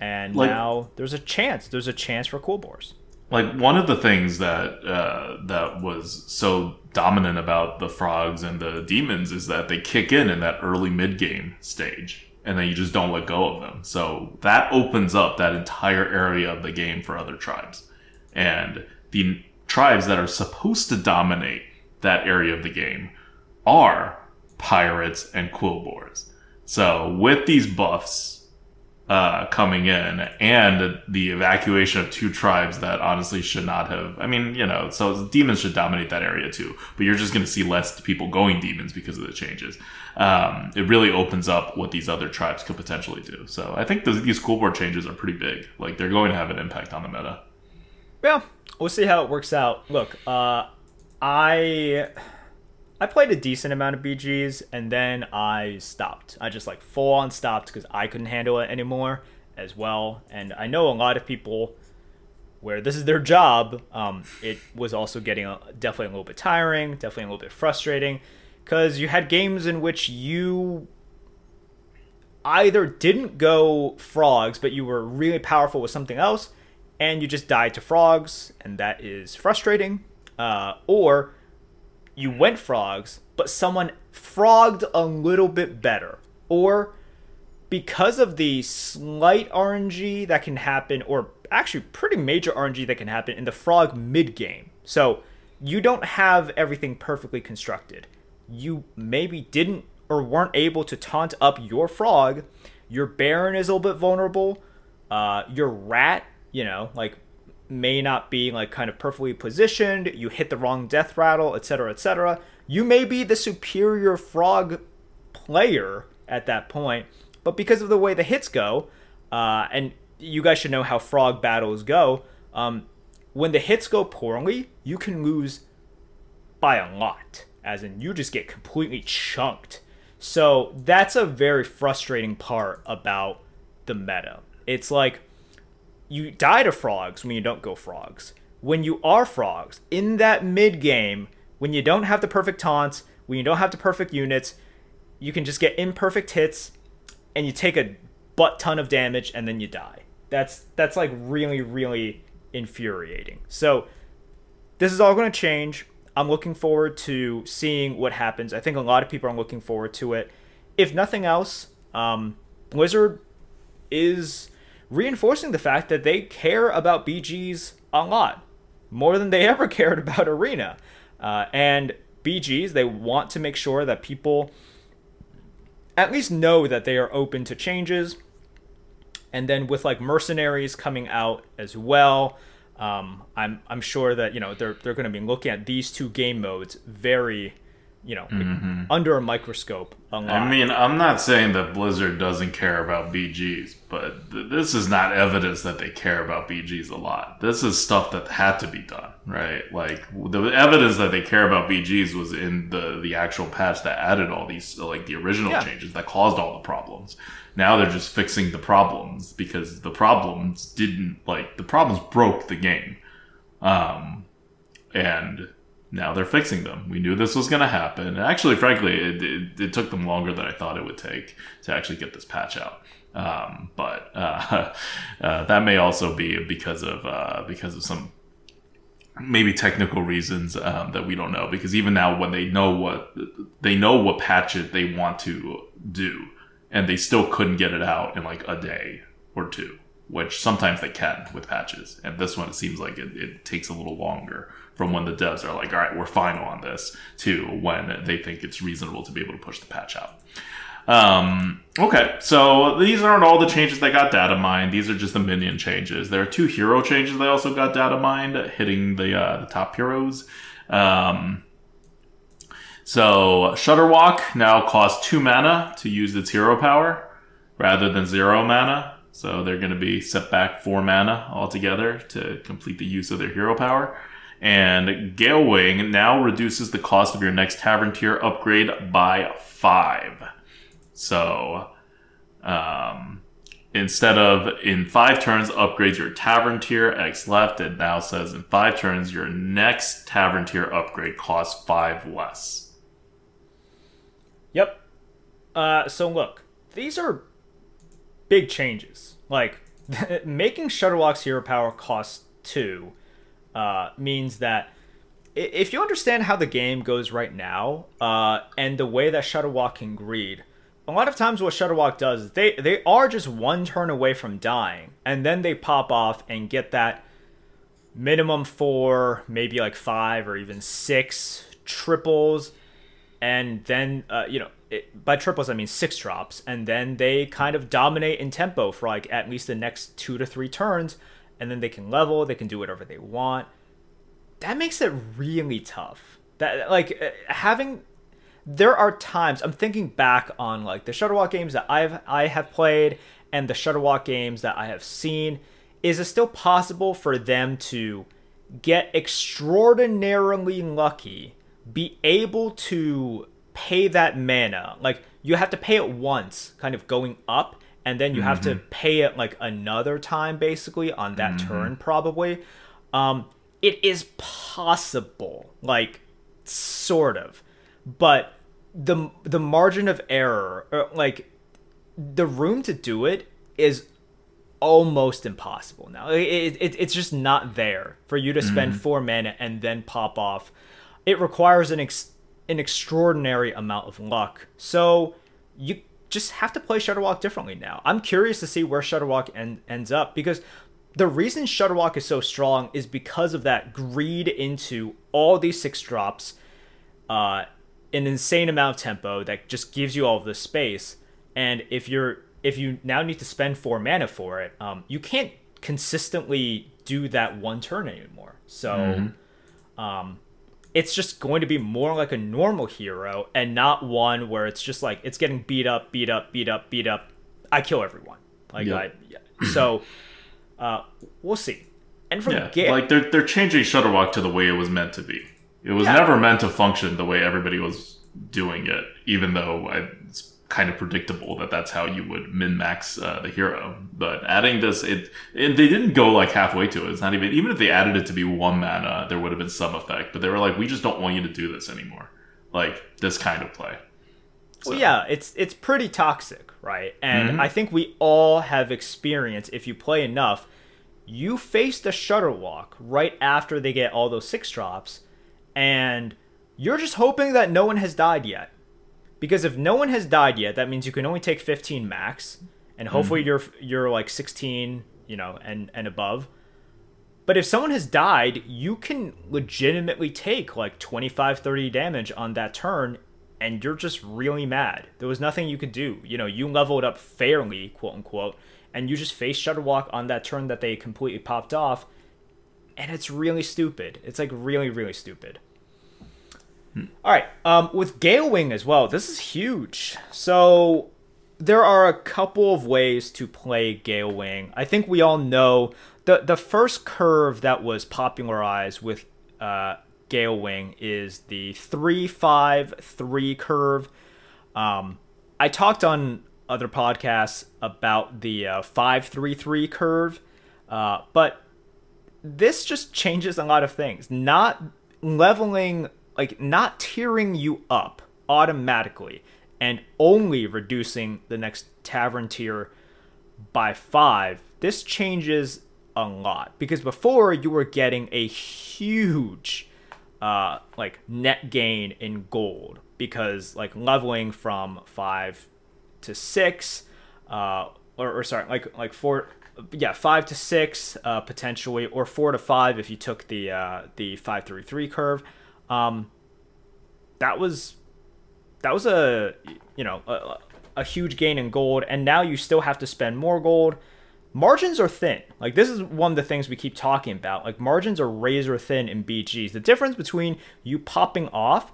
And like, now there's a chance. There's a chance for Quillboars. Like, one of the things that uh, that was so dominant about the frogs and the demons is that they kick in in that early mid-game stage, and then you just don't let go of them. So that opens up that entire area of the game for other tribes. And the tribes that are supposed to dominate that area of the game are pirates and Quillboars. So with these buffs... Uh, coming in, and the evacuation of two tribes that honestly should not have... I mean, you know, so demons should dominate that area too, but you're just going to see less people going demons because of the changes. Um, it really opens up what these other tribes could potentially do. So I think those, these Quillboar changes are pretty big. Like, they're going to have an impact on the meta. Well, we'll see how it works out. Look, uh, I... I played a decent amount of B Gs, and then I stopped. I just, like, full-on stopped because I couldn't handle it anymore as well. And I know a lot of people where this is their job. Um, it was also getting a, definitely a little bit tiring, definitely a little bit frustrating, because you had games in which you either didn't go frogs, but you were really powerful with something else, and you just died to frogs, and that is frustrating. Uh, or you went frogs, but someone frogged a little bit better. Or because of the slight R N G that can happen, or actually pretty major R N G that can happen in the frog mid-game. So you don't have everything perfectly constructed. You maybe didn't or weren't able to taunt up your frog. Your Baron is a little bit vulnerable. Uh, your rat, you know, like may not be like kind of perfectly positioned. You hit the wrong death rattle, et cetera, et cetera. You may be the superior frog player at that point, but because of the way the hits go, uh, and you guys should know how frog battles go, um, when the hits go poorly, you can lose by a lot, as in you just get completely chunked. So that's a very frustrating part about the meta. It's like you die to frogs when you don't go frogs. When you are frogs, in that mid-game, when you don't have the perfect taunts, when you don't have the perfect units, you can just get imperfect hits, and you take a butt ton of damage, and then you die. That's that's like really, really infuriating. So this is all going to change. I'm looking forward to seeing what happens. I think a lot of people are looking forward to it. If nothing else, um, Blizzard is reinforcing the fact that they care about B Gs a lot, more than they ever cared about Arena. Uh, and B Gs, they want to make sure that people at least know that they are open to changes. And then with like mercenaries coming out as well, um, I'm I'm sure that, you know, they're they're going to be looking at these two game modes very, you know, mm-hmm. under a microscope. A lot. I mean, I'm not saying that Blizzard doesn't care about B Gs, but th- this is not evidence that they care about B Gs a lot. This is stuff that had to be done, right? Like, the evidence that they care about B Gs was in the, the actual patch that added all these, like, the original yeah. changes that caused all the problems. Now they're just fixing the problems because the problems didn't, like, the problems broke the game. Um, and... Now they're fixing them. We knew this was going to happen. And actually, frankly, it, it, it took them longer than I thought it would take to actually get this patch out. Um, but uh, uh, that may also be because of uh, because of some maybe technical reasons um, that we don't know. Because even now, when they know what they know what patches they want to do, and they still couldn't get it out in like a day or two, which sometimes they can with patches. And this one, it seems like it, it takes a little longer. From when the devs are like, all right, we're final on this, to when they think it's reasonable to be able to push the patch out. Um, okay, so these aren't all the changes that got data mined. These are just the minion changes. There are two hero changes that also got data mined, hitting the uh, the top heroes. Um, so Shudderwock now costs two mana to use its hero power rather than zero mana. So they're going to be set back four mana altogether to complete the use of their hero power. And Gale Wing now reduces the cost of your next Tavern tier upgrade by five. So, um, instead of in five turns, upgrades your Tavern tier X left, it now says in five turns, your next Tavern tier upgrade costs five less. Yep. Uh, so look, these are big changes. Like, making Shudderwock's hero power cost two... Uh, means that if you understand how the game goes right now uh, and the way that Shudderwock can greed, a lot of times what Shudderwock does is they, they are just one turn away from dying, and then they pop off and get that minimum four, maybe like five or even six triples, and then, uh, you know, it, by triples I mean six drops, and then they kind of dominate in tempo for like at least the next two to three turns. And then they can level, they can do whatever they want. That makes it really tough. That, like, having... There are times, I'm thinking back on, like, the Shudderwock games that I've, I have played and the Shudderwock games that I have seen. Is it still possible for them to get extraordinarily lucky, be able to pay that mana? Like, you have to pay it once, kind of going up, and then you mm-hmm. have to pay it like another time basically on that mm-hmm. turn probably. Um, it is possible, like sort of, but the the margin of error, or, like the room to do it, is almost impossible now. It, it it's just not there for you to spend mm-hmm. four mana and then pop off. It requires an ex- an extraordinary amount of luck. So you just have to play Shudderwock differently now. I'm curious to see where Shudderwock end, ends up, because the reason Shudderwock is so strong is because of that greed into all these six drops, uh, an insane amount of tempo that just gives you all of this space. And if you're if you now need to spend four mana for it, um, you can't consistently do that one turn anymore. So mm-hmm. um, it's just going to be more like a normal hero and not one where it's just like it's getting beat up, beat up, beat up, beat up. I kill everyone. Like yep. I, so. Uh, we'll see. And from yeah, Git, like they're they're changing Shudderwock to the way it was meant to be. It was yeah. never meant to function the way everybody was doing it, even though I, it's kind of predictable that that's how you would min-max uh, the hero. But adding this, it and they didn't go like halfway to it. It's not even even if they added it to be one mana, there would have been some effect. But they were like, we just don't want you to do this anymore. Like this kind of play. So. Well, yeah, it's it's pretty toxic, right? And mm-hmm. I think we all have experience. If you play enough, you face the Shudderwock right after they get all those six drops, and you're just hoping that no one has died yet. Because if no one has died yet, that means you can only take fifteen max, and hopefully mm-hmm. you're you're like sixteen, you know, and and above. But if someone has died, you can legitimately take like twenty-five, thirty damage on that turn. And you're just really mad. There was nothing you could do. You know, you leveled up fairly, quote unquote, and you just faced Shudderwock on that turn that they completely popped off. And it's really stupid. It's like really, really stupid. Hmm. All right. Um, with Galewing as well, this is huge. So there are a couple of ways to play Galewing. I think we all know the, the first curve that was popularized with... Uh, Galewing is the three five three curve. Um, I talked on other podcasts about the uh, five three three curve, uh, but this just changes a lot of things. Not leveling, like not tiering you up automatically, and only reducing the next tavern tier by five. This changes a lot because before you were getting a huge. Uh, like net gain in gold because like leveling from five to six, uh, or, or sorry, like like four, yeah, five to six uh, potentially, or four to five if you took the uh, the five three three curve. Um, that was that was a you know a, a huge gain in gold, and now you still have to spend more gold. Margins are thin. Like, this is one of the things we keep talking about. Like, margins are razor thin in B Gs. The difference between you popping off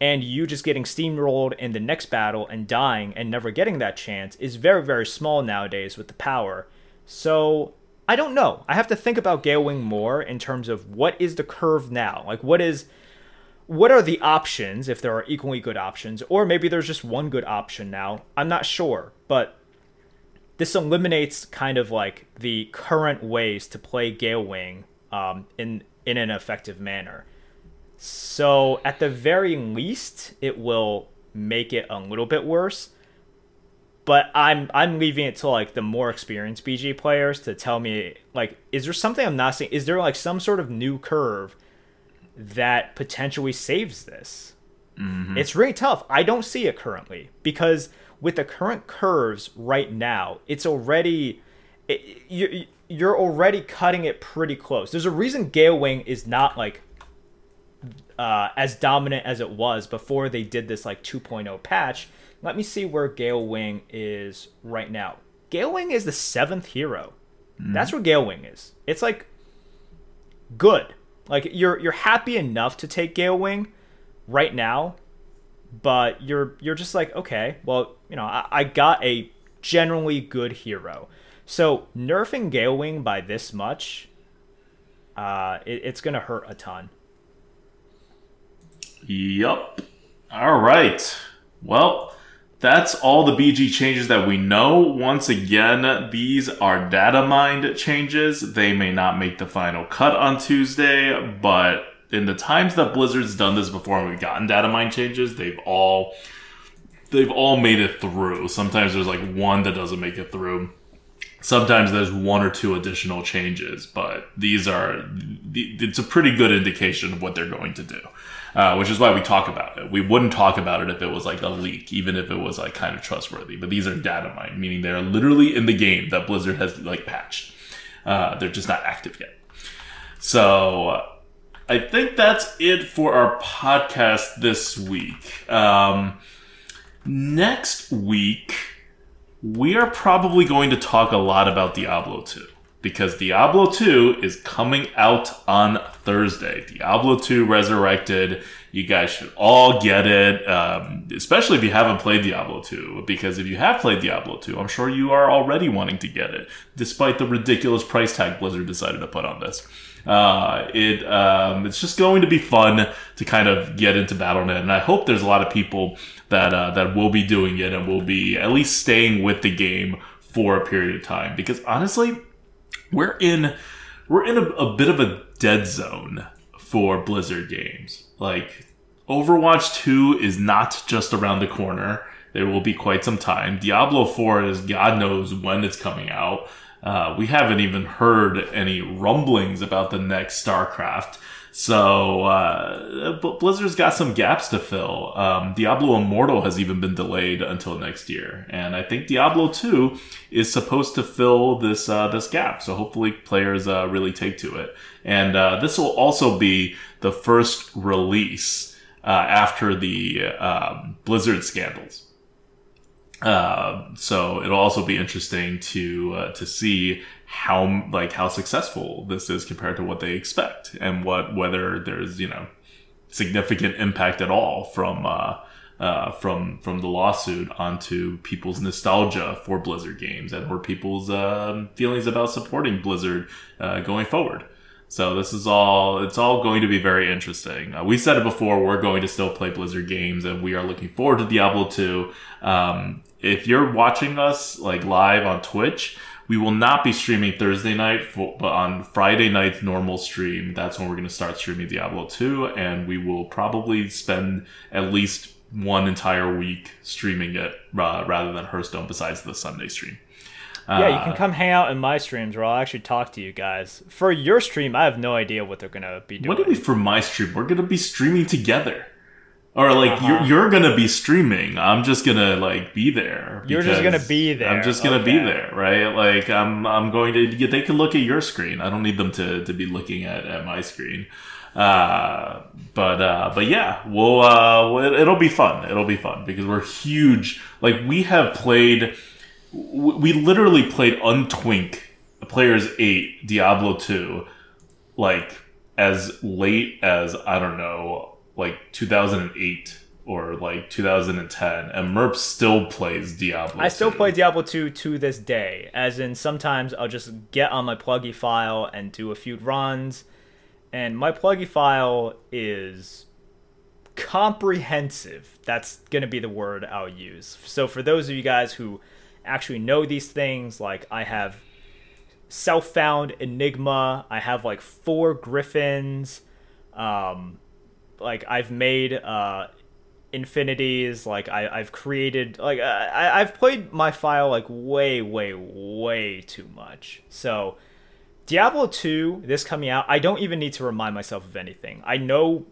and you just getting steamrolled in the next battle and dying and never getting that chance is very, very small nowadays with the power. So, I don't know. I have to think about Galewing more in terms of what is the curve now? Like, what is... What are the options, if there are equally good options? Or maybe there's just one good option now. I'm not sure, but... This eliminates kind of like the current ways to play Galewing um, in in an effective manner. So at the very least, it will make it a little bit worse. But I'm I'm leaving it to like the more experienced B G players to tell me like, is there something I'm not seeing? Is there like some sort of new curve that potentially saves this? Mm-hmm. It's really tough. I don't see it currently because. With the current curves right now, it's already it, you, you're already cutting it pretty close. There's a reason Galewing is not like uh, as dominant as it was before they did this like two point oh patch. Let me see where Galewing is right now. Galewing is the seventh hero. Mm-hmm. That's where Galewing is. It's like good. Like you're you're happy enough to take Galewing right now. But you're you're just like, okay, well, you know, I, I got a generally good hero. So nerfing Galewing by this much, uh, it, it's going to hurt a ton. Yup. All right. Well, That's all the B G changes that we know. Once again, these are data mined changes. They may not make the final cut on Tuesday, but in the times that Blizzard's done this before and we've gotten data mine changes, they've all they've all made it through. Sometimes there's like one that doesn't make it through. Sometimes there's one or two additional changes, but these are it's a pretty good indication of what they're going to do. Uh, which is why we talk about it. We wouldn't talk about it if it was like a leak, even if it was like kind of trustworthy. But these are data mined, meaning they're literally in the game that Blizzard has like patched. Uh, they're just not active yet. So I think that's it for our podcast this week. Um, next week, we are probably going to talk a lot about Diablo two. Because Diablo two is coming out on Thursday. Diablo two Resurrected. You guys should all get it, um, especially if you haven't played Diablo two. Because if you have played Diablo two, I'm sure you are already wanting to get it, despite the ridiculous price tag Blizzard decided to put on this. Uh, it um, it's just going to be fun to kind of get into Battle dot net, and I hope there's a lot of people that uh, that will be doing it and will be at least staying with the game for a period of time. Because honestly, We're in we're in a, a bit of a dead zone for Blizzard games. Like, Overwatch two is not just around the corner. There will be quite some time. Diablo four is God knows when it's coming out. Uh, we haven't even heard any rumblings about the next StarCraft. So, uh, Blizzard's got some gaps to fill. Um, Diablo Immortal has even been delayed until next year. And I think Diablo two is supposed to fill this uh, this gap. So hopefully players uh, really take to it. And uh, this will also be the first release uh, after the uh, Blizzard scandals. Uh, so it'll also be interesting to uh, to see how like how successful this is compared to what they expect, and what whether there's you know significant impact at all from uh, uh, from from the lawsuit onto people's nostalgia for Blizzard games and or people's um, feelings about supporting Blizzard uh, going forward. So this is all, it's all going to be very interesting. Uh, we said it before, we're going to still play Blizzard games, and we are looking forward to Diablo two. Um, if you're watching us like live on Twitch, we will not be streaming Thursday night, for, but on Friday night's normal stream, that's when we're going to start streaming Diablo two, and we will probably spend at least one entire week streaming it uh, rather than Hearthstone besides the Sunday stream. Yeah, you can come hang out in my streams where I'll actually talk to you guys. For your stream, I have no idea what they're going to be doing. What do we for my stream? We're going to be streaming together. Or, like, uh-huh. you're, you're going to be streaming. I'm just going to, like, be there. You're just going to be there. I'm just going to okay. be there, right? Like, I'm I'm going to... They can look at your screen. I don't need them to, to be looking at, at my screen. Uh, but, uh, but yeah, we'll, uh, it, it'll be fun. It'll be fun because we're huge. Like, we have played... We literally played Untwink, Players eight, Diablo two, like, as late as, I don't know, like, two thousand eight or, like, two thousand ten. And Merps still plays Diablo two. I still play Diablo two to this day. As in, sometimes I'll just get on my pluggy file and do a few runs. And my pluggy file is comprehensive. That's going to be the word I'll use. So for those of you guys who actually know these things, like I have self-found Enigma, I have like four Griffins, um like I've made uh infinities, like I, I've created, like I, I've played my file like way way way too much. So Diablo two this coming out, I don't even need to remind myself of anything. I know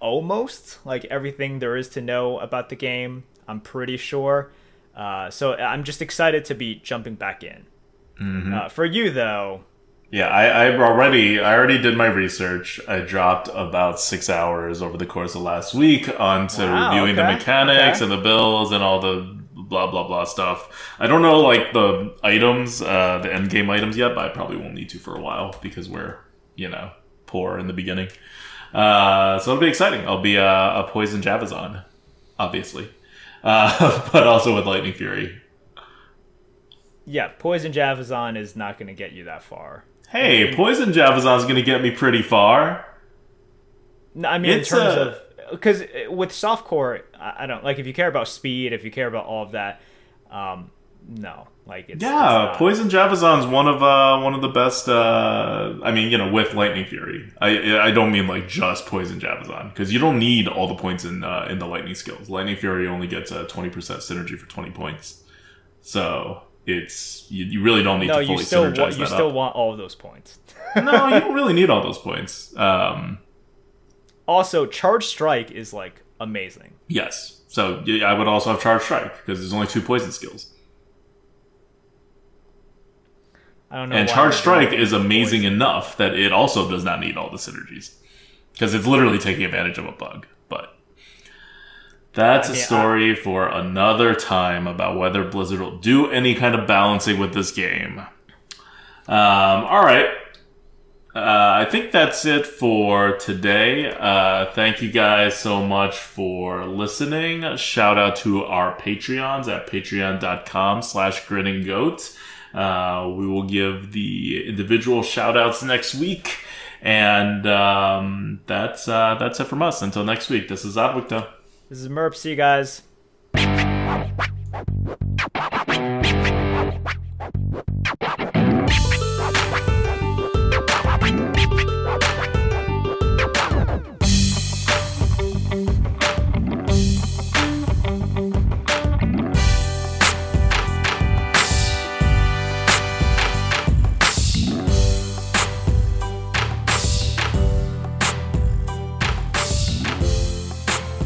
almost like everything there is to know about the game, I'm pretty sure. Uh, so I'm just excited to be jumping back in. Mm-hmm. Uh, for you, though. Yeah, I, I already I already did my research. I dropped about six hours over the course of last week onto wow, reviewing okay. the mechanics okay. and the builds and all the blah, blah, blah stuff. I don't know, like, the items, uh, the end game items yet, but I probably won't need to for a while because we're, you know, poor in the beginning. Uh, so it'll be exciting. I'll be uh, a Poison Javazon, obviously. Uh, but also with Lightning Fury. Yeah, Poison Javazon is not going to get you that far. Hey, I mean, Poison Javazon's going to get me pretty far. No, I mean, it's in terms a, of because with softcore, I don't like if you care about speed, if you care about all of that, um, no, like it's, yeah, it's Poison Javazon's one of uh, one of the best. Uh, I mean, you know, with Lightning Fury, I I don't mean like just Poison Javazon, because you don't need all the points in uh, in the Lightning skills. Lightning Fury only gets a twenty percent synergy for twenty points, so it's you, you really don't need no, to fully you still synergize. Want, you that still up. Want all of those points. No, you don't really need all those points. Um, Also, Charge Strike is, like, amazing. Yes. So, yeah, I would also have Charge Strike, because there's only two poison skills. I don't know. And Charge Strike is amazing enough that it also does not need all the synergies. Because it's literally taking advantage of a bug. But that's a story for another time about whether Blizzard will do any kind of balancing with this game. Um, all right. Uh, I think that's it for today. Uh, thank you guys so much for listening. Shout out to our Patreons at patreon.com slash grinninggoat. Uh, we will give the individual shout outs next week. And um, that's uh, that's it from us. Until next week, this is A D W C T A. This is Merp. See you guys.